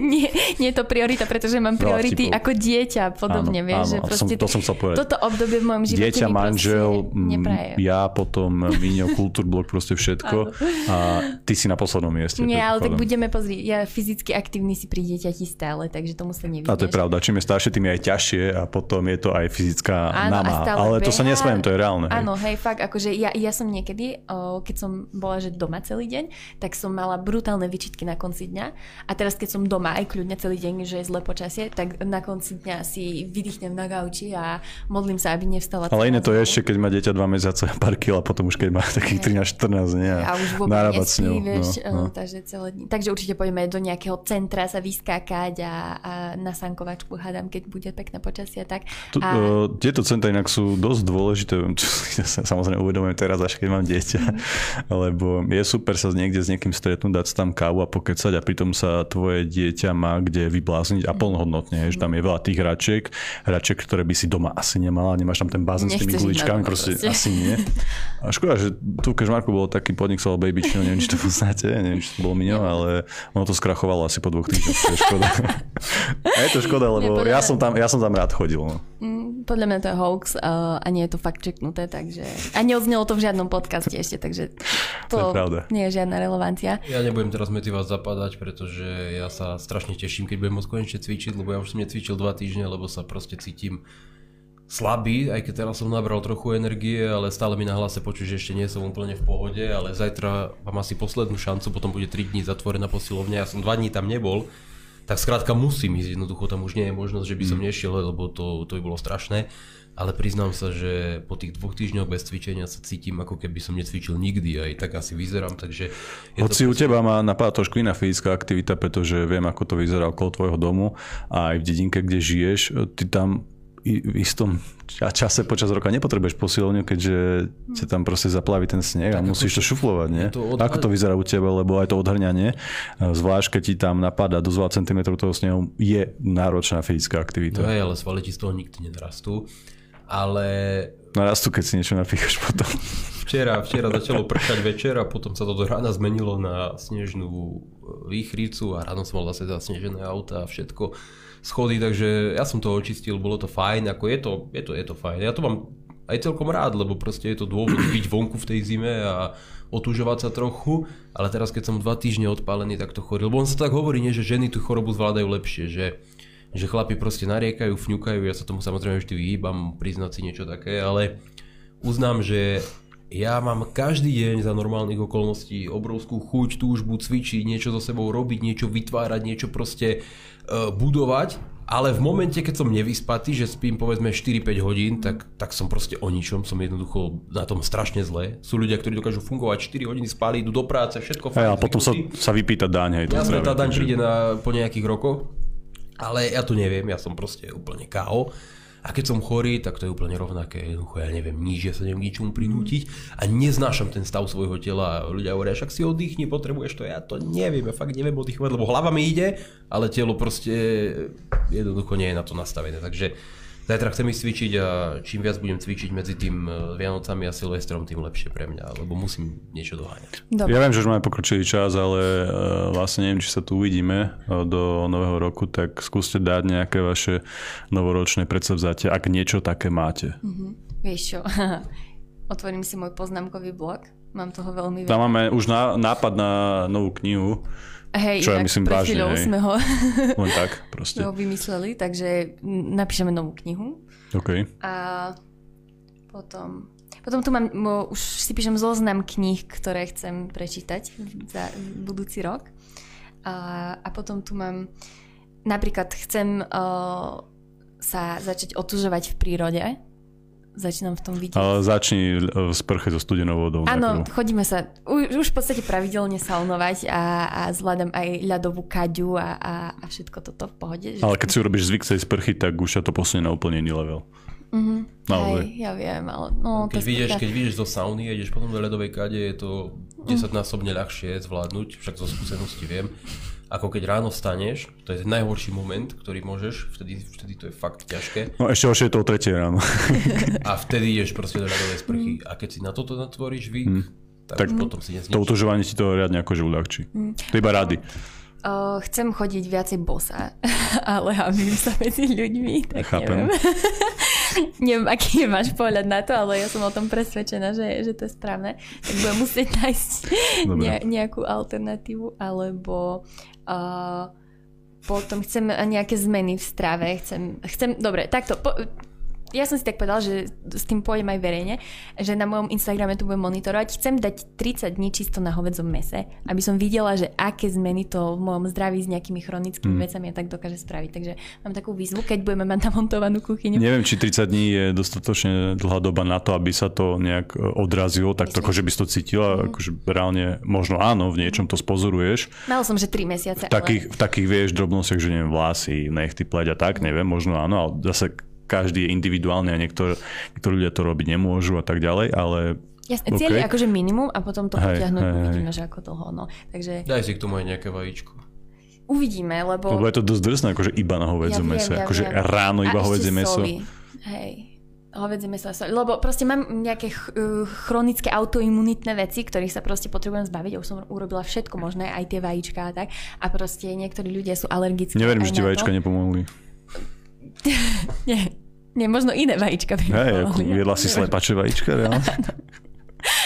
nie, nie je to priorita, pretože mám priority ako dieťa, podobne, áno, vieš, áno, že proste som, to som sa povedal. Toto obdobie v mojom živote dieťa, manžel, neprajem. Ja potom Míňo, Kulturblog, proste všetko a ty si na poslednom mieste. Nie, ale tak budeme pozrieť, ja fyzicky aktívny si pri dieťati stále, takže tomu sa nevidíš. A to je pravda, čím je staršie, tým je aj ťažšie a potom je to aj fyzická námaha, ale beha, to sa nesmiem, to je reálne. Áno, hej, fakt, akože ja, ja Ja som niekedy, keď som bola že doma celý deň, tak som mala brutálne výčitky na konci dňa. A teraz, keď som doma aj kľudne celý deň, že je zlé počasie, tak na konci dňa si vydýchnem na gauči a modlím sa, aby nevstala. Ale iné to je ešte, keď má dieťa dva mesiace a pár kil a potom už keď má takých trinásť štrnásť dní a narábať s ňou. No, no. Takže, takže určite pôjdeme do nejakého centra sa vyskákať a, a na sankovačku hádam, keď bude pekné počasie. Tak. A... Tieto centra inak sú dosť dôležité. Samozrejme uvedomujem teraz, až keď mám dieťa, lebo je super sa niekde s niekým stretnúť, dať si tam kávu a pokecať a pritom sa tvoje dieťa má kde vyblázniť a plnohodnotne, že tam je veľa tých hračiek, hračiek, ktoré by si doma asi nemala, nemáš tam ten bazén s tými guličkami, proste, proste asi nie. A škoda, že tu v Kežmarku bol taký podnik, sa bol Baby Chino, neviem, či to poznáte, neviem, či to bolo Miňo, ale ono to skrachovalo asi po dvoch týždňoch, to je škoda. A je to škoda, lebo ja som tam, ja som tam rád chodil. No. Podľa mňa to je hoax a nie je to fakt čeknuté, takže a neodznelo to v žiadnom podcaste ešte, takže to, to je nie je žiadna relevancia. Ja nebudem teraz medzi vás zapadať, pretože ja sa strašne teším, keď budem môcť konečne cvičiť, lebo ja už som necvičil dva týždne, lebo sa proste cítim slabý, aj keď teraz som nabral trochu energie, ale stále mi na hlase počuť, že ešte nie som úplne v pohode, ale zajtra mám asi poslednú šancu, potom bude tri dni zatvorená posilovňa, ja som dva dní tam nebol, tak skrátka musím ísť, jednoducho tam už nie je možnosť, že by som nešiel, lebo to, to by bolo strašné. Ale priznám sa, že po tých dvoch týždňoch bez cvičenia sa cítim, ako keby som necvičil nikdy, aj tak asi vyzerám, takže... Hoci u teba má napadá trošku iná fyzická aktivita, pretože viem, ako to vyzerá okolo tvojho domu a aj v dedinke, kde žiješ, ty tam v istom čase počas roka nepotrebuješ posilovňu, keďže ťa tam proste zaplaví ten sneh a musíš to šuflovať, nie? To odhr- ako to vyzerá u teba, lebo aj to odhrňanie, zvlášť keď ti tam napadá do dva centimetre toho snehu, je náročná fyzická aktivita. No aj, ale svaly ti z toho nikdy nenarastú. Ale... Narastú, keď si niečo napíchaš potom. Včera, včera začalo pršať večer a potom sa to do rána zmenilo na snežnú výchricu a ráno som mal zase zasnežené auta a všetko schody, takže ja som to očistil, bolo to fajn, ako je to, je to, je to fajn. Ja to mám aj celkom rád, lebo proste je to dôvod byť vonku v tej zime a otužovať sa trochu, ale teraz keď som dva týždne odpálený, tak to choril. Lebo on sa tak hovorí, nie, že ženy tú chorobu zvládajú lepšie, že... že chlapi proste nariekajú, fňukajú, ja sa tomu samozrejme vždy vyhýbam, priznať si niečo také, ale uznám, že Ja mám každý deň za normálnych okolností obrovskú chuť, túžbu cvičiť, niečo so sebou robiť, niečo vytvárať, niečo proste uh, budovať, ale v momente, keď som nevyspatý, že spím povedzme štyri päť hodín, tak, tak som proste o ničom, som jednoducho na tom strašne zle. Sú ľudia, ktorí dokážu fungovať štyri hodiny, spali, idú do práce, všetko fakt. A potom sa, sa vypýta daň. Hej, ja som tá daň príde na, po nejakých rokoch, ale ja to neviem, ja som proste úplne ká ó. A keď som chorý, tak to je úplne rovnaké. Ja neviem nič, ja sa neviem ničomu prinútiť a neznášam ten stav svojho tela. Ľudia hovoria, však si oddychni, potrebuješ to. Ja to neviem, ja fakt neviem oddychovať, lebo hlava mi ide, ale telo proste jednoducho nie je na to nastavené. Takže zajtra chcem ísť cvičiť a čím viac budem cvičiť medzi tým Vianocami a Silvestrom, tým lepšie pre mňa, lebo musím niečo doháňať. Dobre. Ja viem, že už máme pokročilý čas, ale vlastne neviem, či sa tu uvidíme do nového roku, tak skúste dať nejaké vaše novoročné predsavzatia, ak niečo také máte. Mhm. Vieš čo, otvorím si môj poznámkový blog, mám toho veľmi veľa. Tam máme už nápad na novú knihu. Hej, čo ja myslím vážne, hej. Sme ho, len tak proste. Sme ho vymysleli, takže napíšeme novú knihu. OK. A potom, potom tu mám, už si píšem zoznam kníh, ktoré chcem prečítať za budúci rok. A, a potom tu mám, napríklad chcem uh, sa začať otužovať v prírode. Začínam v tom vidieť. Ale začni v sprche so studenou vodou. Áno, nejakú. Chodíme sa, už, už v podstate pravidelne saunovať a, a zvládam aj ľadovú kaďu a, a, a všetko toto v pohode. Že... Ale keď si urobíš zvyk z tej sprchy, tak už sa to posunie na úplne iný level. Mm-hmm. Aj, ja viem, ale... No, keď, vidieš, keď vidieš do sauny a ideš potom do ľadovej kade, je to desaťnásobne ľahšie zvládnuť, však zo skúsenosti viem. Ako keď ráno vstaneš, to je ten najhorší moment, ktorý môžeš, vtedy, vtedy to je fakt ťažké. No ešte horšie je to o tretej ráno. A vtedy ideš proste do ľadovej sprchy. A keď si na toto natvoríš vy, mm. tak, tak potom si nezničíš. To utužovanie ti to riadne akože uľahčí. Mm. To iba rady. Uh, chcem chodiť viacej bosa, ale hamím sa medzi ľuďmi, tak chápem. Neviem. Neviem, aký máš pohľad na to, ale ja som o tom presvedčená, že, že to je správne. Tak budem musieť nájsť ne, nejakú alternatívu, alebo uh, potom chcem nejaké zmeny v strave. Chcem, chcem dobre, takto. Po, ja som si tak povedala, že s tým pôjdem aj verejne, že na mojom Instagrame tu budem monitorovať. Chcem dať tridsať dní čisto na hovädzom mäse, aby som videla, že aké zmeny to v mojom zdraví s nejakými chronickými mm. vecami ja tak dokáže spraviť. Takže mám takú výzvu, keď budeme mať namontovanú kuchyňu. Neviem, či tridsať dní je dostatočne dlhá doba na to, aby sa to nejak odrazilo, tak to, akože by si to cítila, mm. akože reálne možno áno, v niečom to spozoruješ. Mal som, že tri mesiace. V takých, ale... v takých vieš drobnostiach, že neviem, vlasy, nechty, pleť a tak, neviem, možno áno, ale zase každý je individuálny a niektor, niektorí ľudia to robiť nemôžu a tak ďalej, ale... Jasne, okay. Cieľ je akože minimum a potom to potiahnuť uvidíme, že ako dlho, no. Takže... Daj si k tomu aj nejaké vajíčko. Uvidíme, lebo... Lebo je to dosť drsné, akože iba na hovädzie mäso, ja akože viem. Ráno iba hovädzie mäso. Hej, hovädzie mäso a soli, lebo proste mám nejaké ch- chronické autoimunitné veci, ktorých sa proste potrebujem zbaviť, už som urobila všetko možné, aj tie vajíčka a tak, a proste niektorí ľudia sú alergickí. Neverím, že tie vajíčka nepomohli. Nie, nie, možno iné vajíčka by pomohli. Hej, jedla si slepače vajíčka, reálne?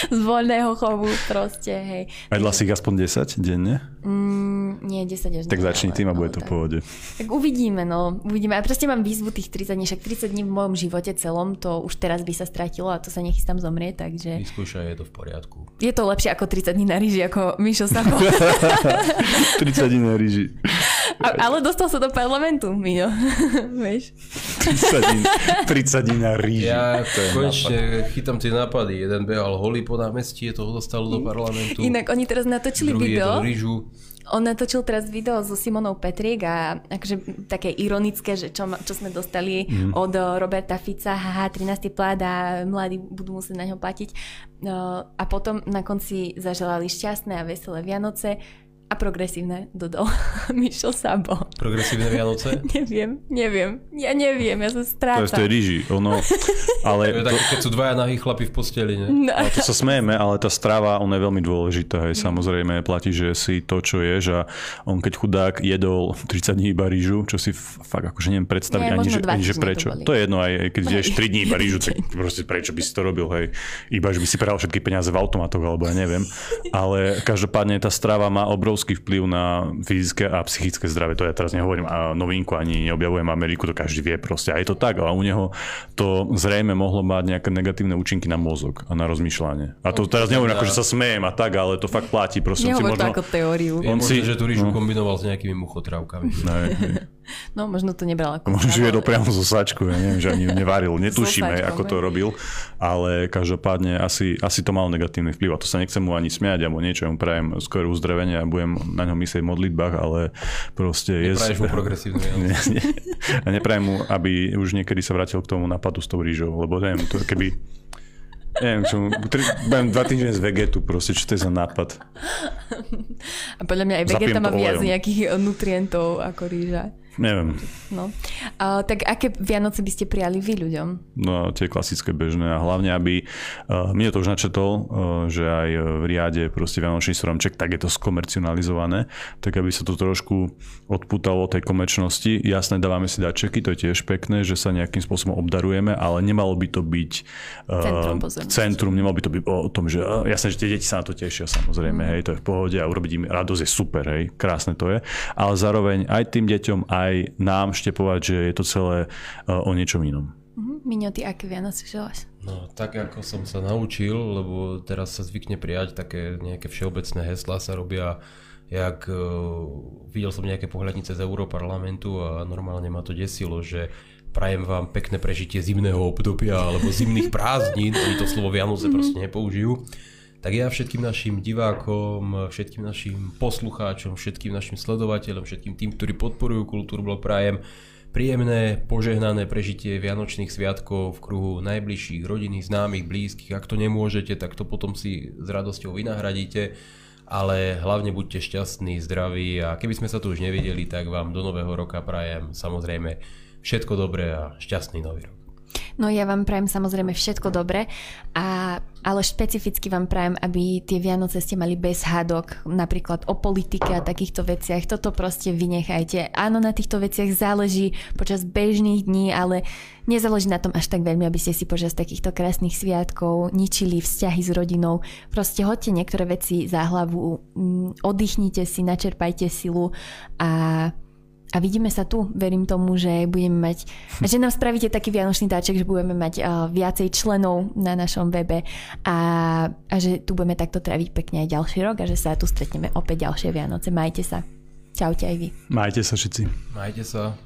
Z voľného chovu proste, hej. A jedla si ich aspoň desať denne? Mm, nie, desať až tak nie, začni ale, tým a bude no, to v pohode. Tak uvidíme, no. Uvidíme. A proste mám výzvu tých tridsať dní, však tridsať dní v mojom živote celom, to už teraz by sa stratilo a to sa nechystám zomrieť, takže... Vyskúšaj, je to v poriadku. Je to lepšie ako tridsať dní na ryži, ako Mišo Sabo. tridsať dní na ryži. A, ale dostal sa do parlamentu, Miňo. Vieš? tridsať dní na ríži. Ja konečne chytám tie nápady. Jeden behal holý po námestí, toho dostal do parlamentu. Inak oni teraz natočili druhý video. Druhý rížu. On natočil teraz video so Simonou Petriek a akože také ironické, že čo, čo sme dostali mm. od Roberta Fica, haha, trinásty plát a mladí budú musieť na ňo platiť. No, a potom na konci zaželali šťastné a veselé Vianoce. A progresívne dodol Mišo Sabo. Progresívne Vianoce? neviem, neviem. Ja neviem, ja sa strátam. To je to je ríži, ono... Ale to je také, keď sú dvaja nahý chlapi v posteli, ne? No. Ale to sa smejeme, ale tá strava, ona je veľmi dôležitá. Hej. Samozrejme, platí, že si to, čo ješ a on keď chudák jedol tridsať dní iba rížu, čo si fakt akože neviem predstaviť, nie, ani, že, ani že prečo. To, to je jedno, aj keď ješ tri dní iba rížu, tak proste prečo by si to robil, hej. Iba, že by si prehral všetky peniaze v automatoch, alebo ja neviem. Ale každopádne tá strava má obrovskú vplyv na fyzické a psychické zdravie. To ja teraz nehovorím a novinku, ani neobjavujem Ameriku, to každý vie proste. A je to tak, ale u neho to zrejme mohlo mať nejaké negatívne účinky na mozog a na rozmýšľanie. A to teraz neviem, akože sa smejem a tak, ale to fakt platí. Prosím, nehovor to ako teóriu. Je možno, si... že tú rýžu no. kombinoval s nejakými muchotrávkami. Ne, ne. No možno to nebral ako... Možno, že jedol priamo zo sačku, ja neviem, že ani nevaril. Netušíme, ako to robil, ale každopádne asi, asi to malo negatívny vplyv. A to sa nechcem mu ani smiať, alebo niečo, mu prajem skoro uzdravenie a budem na ňom myslieť v modlitbách, ale proste... Nepraješ mu progresívne. A neprajem mu, aby už niekedy sa vrátil k tomu napadu s tou rýžou, lebo neviem, to keby... Neviem, čo, tri, budem dva týždne z vegetu proste, čo to je za nápad. A podľa mňa aj vegeta má viac nejakých nutrientov ako rýža. Neviem. No. A, tak aké Vianoce by ste prijali vy ľuďom? No tie klasické bežné a hlavne, aby uh, mne to už načetol, uh, že aj v riade proste Vianočný stromček, tak je to skomercionalizované, tak aby sa to trošku odputalo tej komerčnosti. Jasné, dávame si dáčeky, to je tiež pekné, že sa nejakým spôsobom obdarujeme, ale nemalo by to byť uh, centrum, centrum, nemalo by to byť o tom, že uh, jasné, že tie deti sa na to tešia samozrejme, mm. hej, to je v pohode a urobiť im radosť je super, hej, krásne to je, ale zároveň aj tým deťom, aj aj nám štepovať, že je to celé o niečom inom. Miňo, ty aké Vianoce želáš? No, tak ako som sa naučil, lebo teraz sa zvykne prijať také nejaké všeobecné heslá sa robia, jak uh, videl som nejaké pohľadnice z Europarlamentu a normálne ma to desilo, že prajem vám pekné prežitie zimného obdobia alebo zimných prázdnin, oni to slovo Vianoce mm-hmm. proste nepoužijú. Tak ja všetkým našim divákom, všetkým našim poslucháčom, všetkým našim sledovateľom, všetkým tým, ktorí podporujú Kulturblog, prajem príjemné, požehnané prežitie Vianočných sviatkov v kruhu najbližších rodinných, známych, blízkych. Ak to nemôžete, tak to potom si s radosťou vynahradíte, ale hlavne buďte šťastní, zdraví a keby sme sa tu už nevideli, tak vám do nového roka prajem samozrejme všetko dobré a šťastný nový rok. No ja vám prajem samozrejme všetko dobre, a, ale špecificky vám prajem, aby tie Vianoce ste mali bez hádok, napríklad o politike a takýchto veciach. Toto proste vynechajte. Áno, na týchto veciach záleží počas bežných dní, ale nezáleží na tom až tak veľmi, aby ste si počas takýchto krásnych sviatkov ničili vzťahy s rodinou. Proste hoďte niektoré veci za hlavu, oddychnite si, načerpajte silu a... A vidíme sa tu, verím tomu, že budeme mať, že nám spravíte taký vianočný dáček, že budeme mať uh, viacej členov na našom webe a, a že tu budeme takto tráviť pekne aj ďalší rok a že sa tu stretneme opäť ďalšie Vianoce. Majte sa. Čaute aj vy. Majte sa všetci. Majte sa.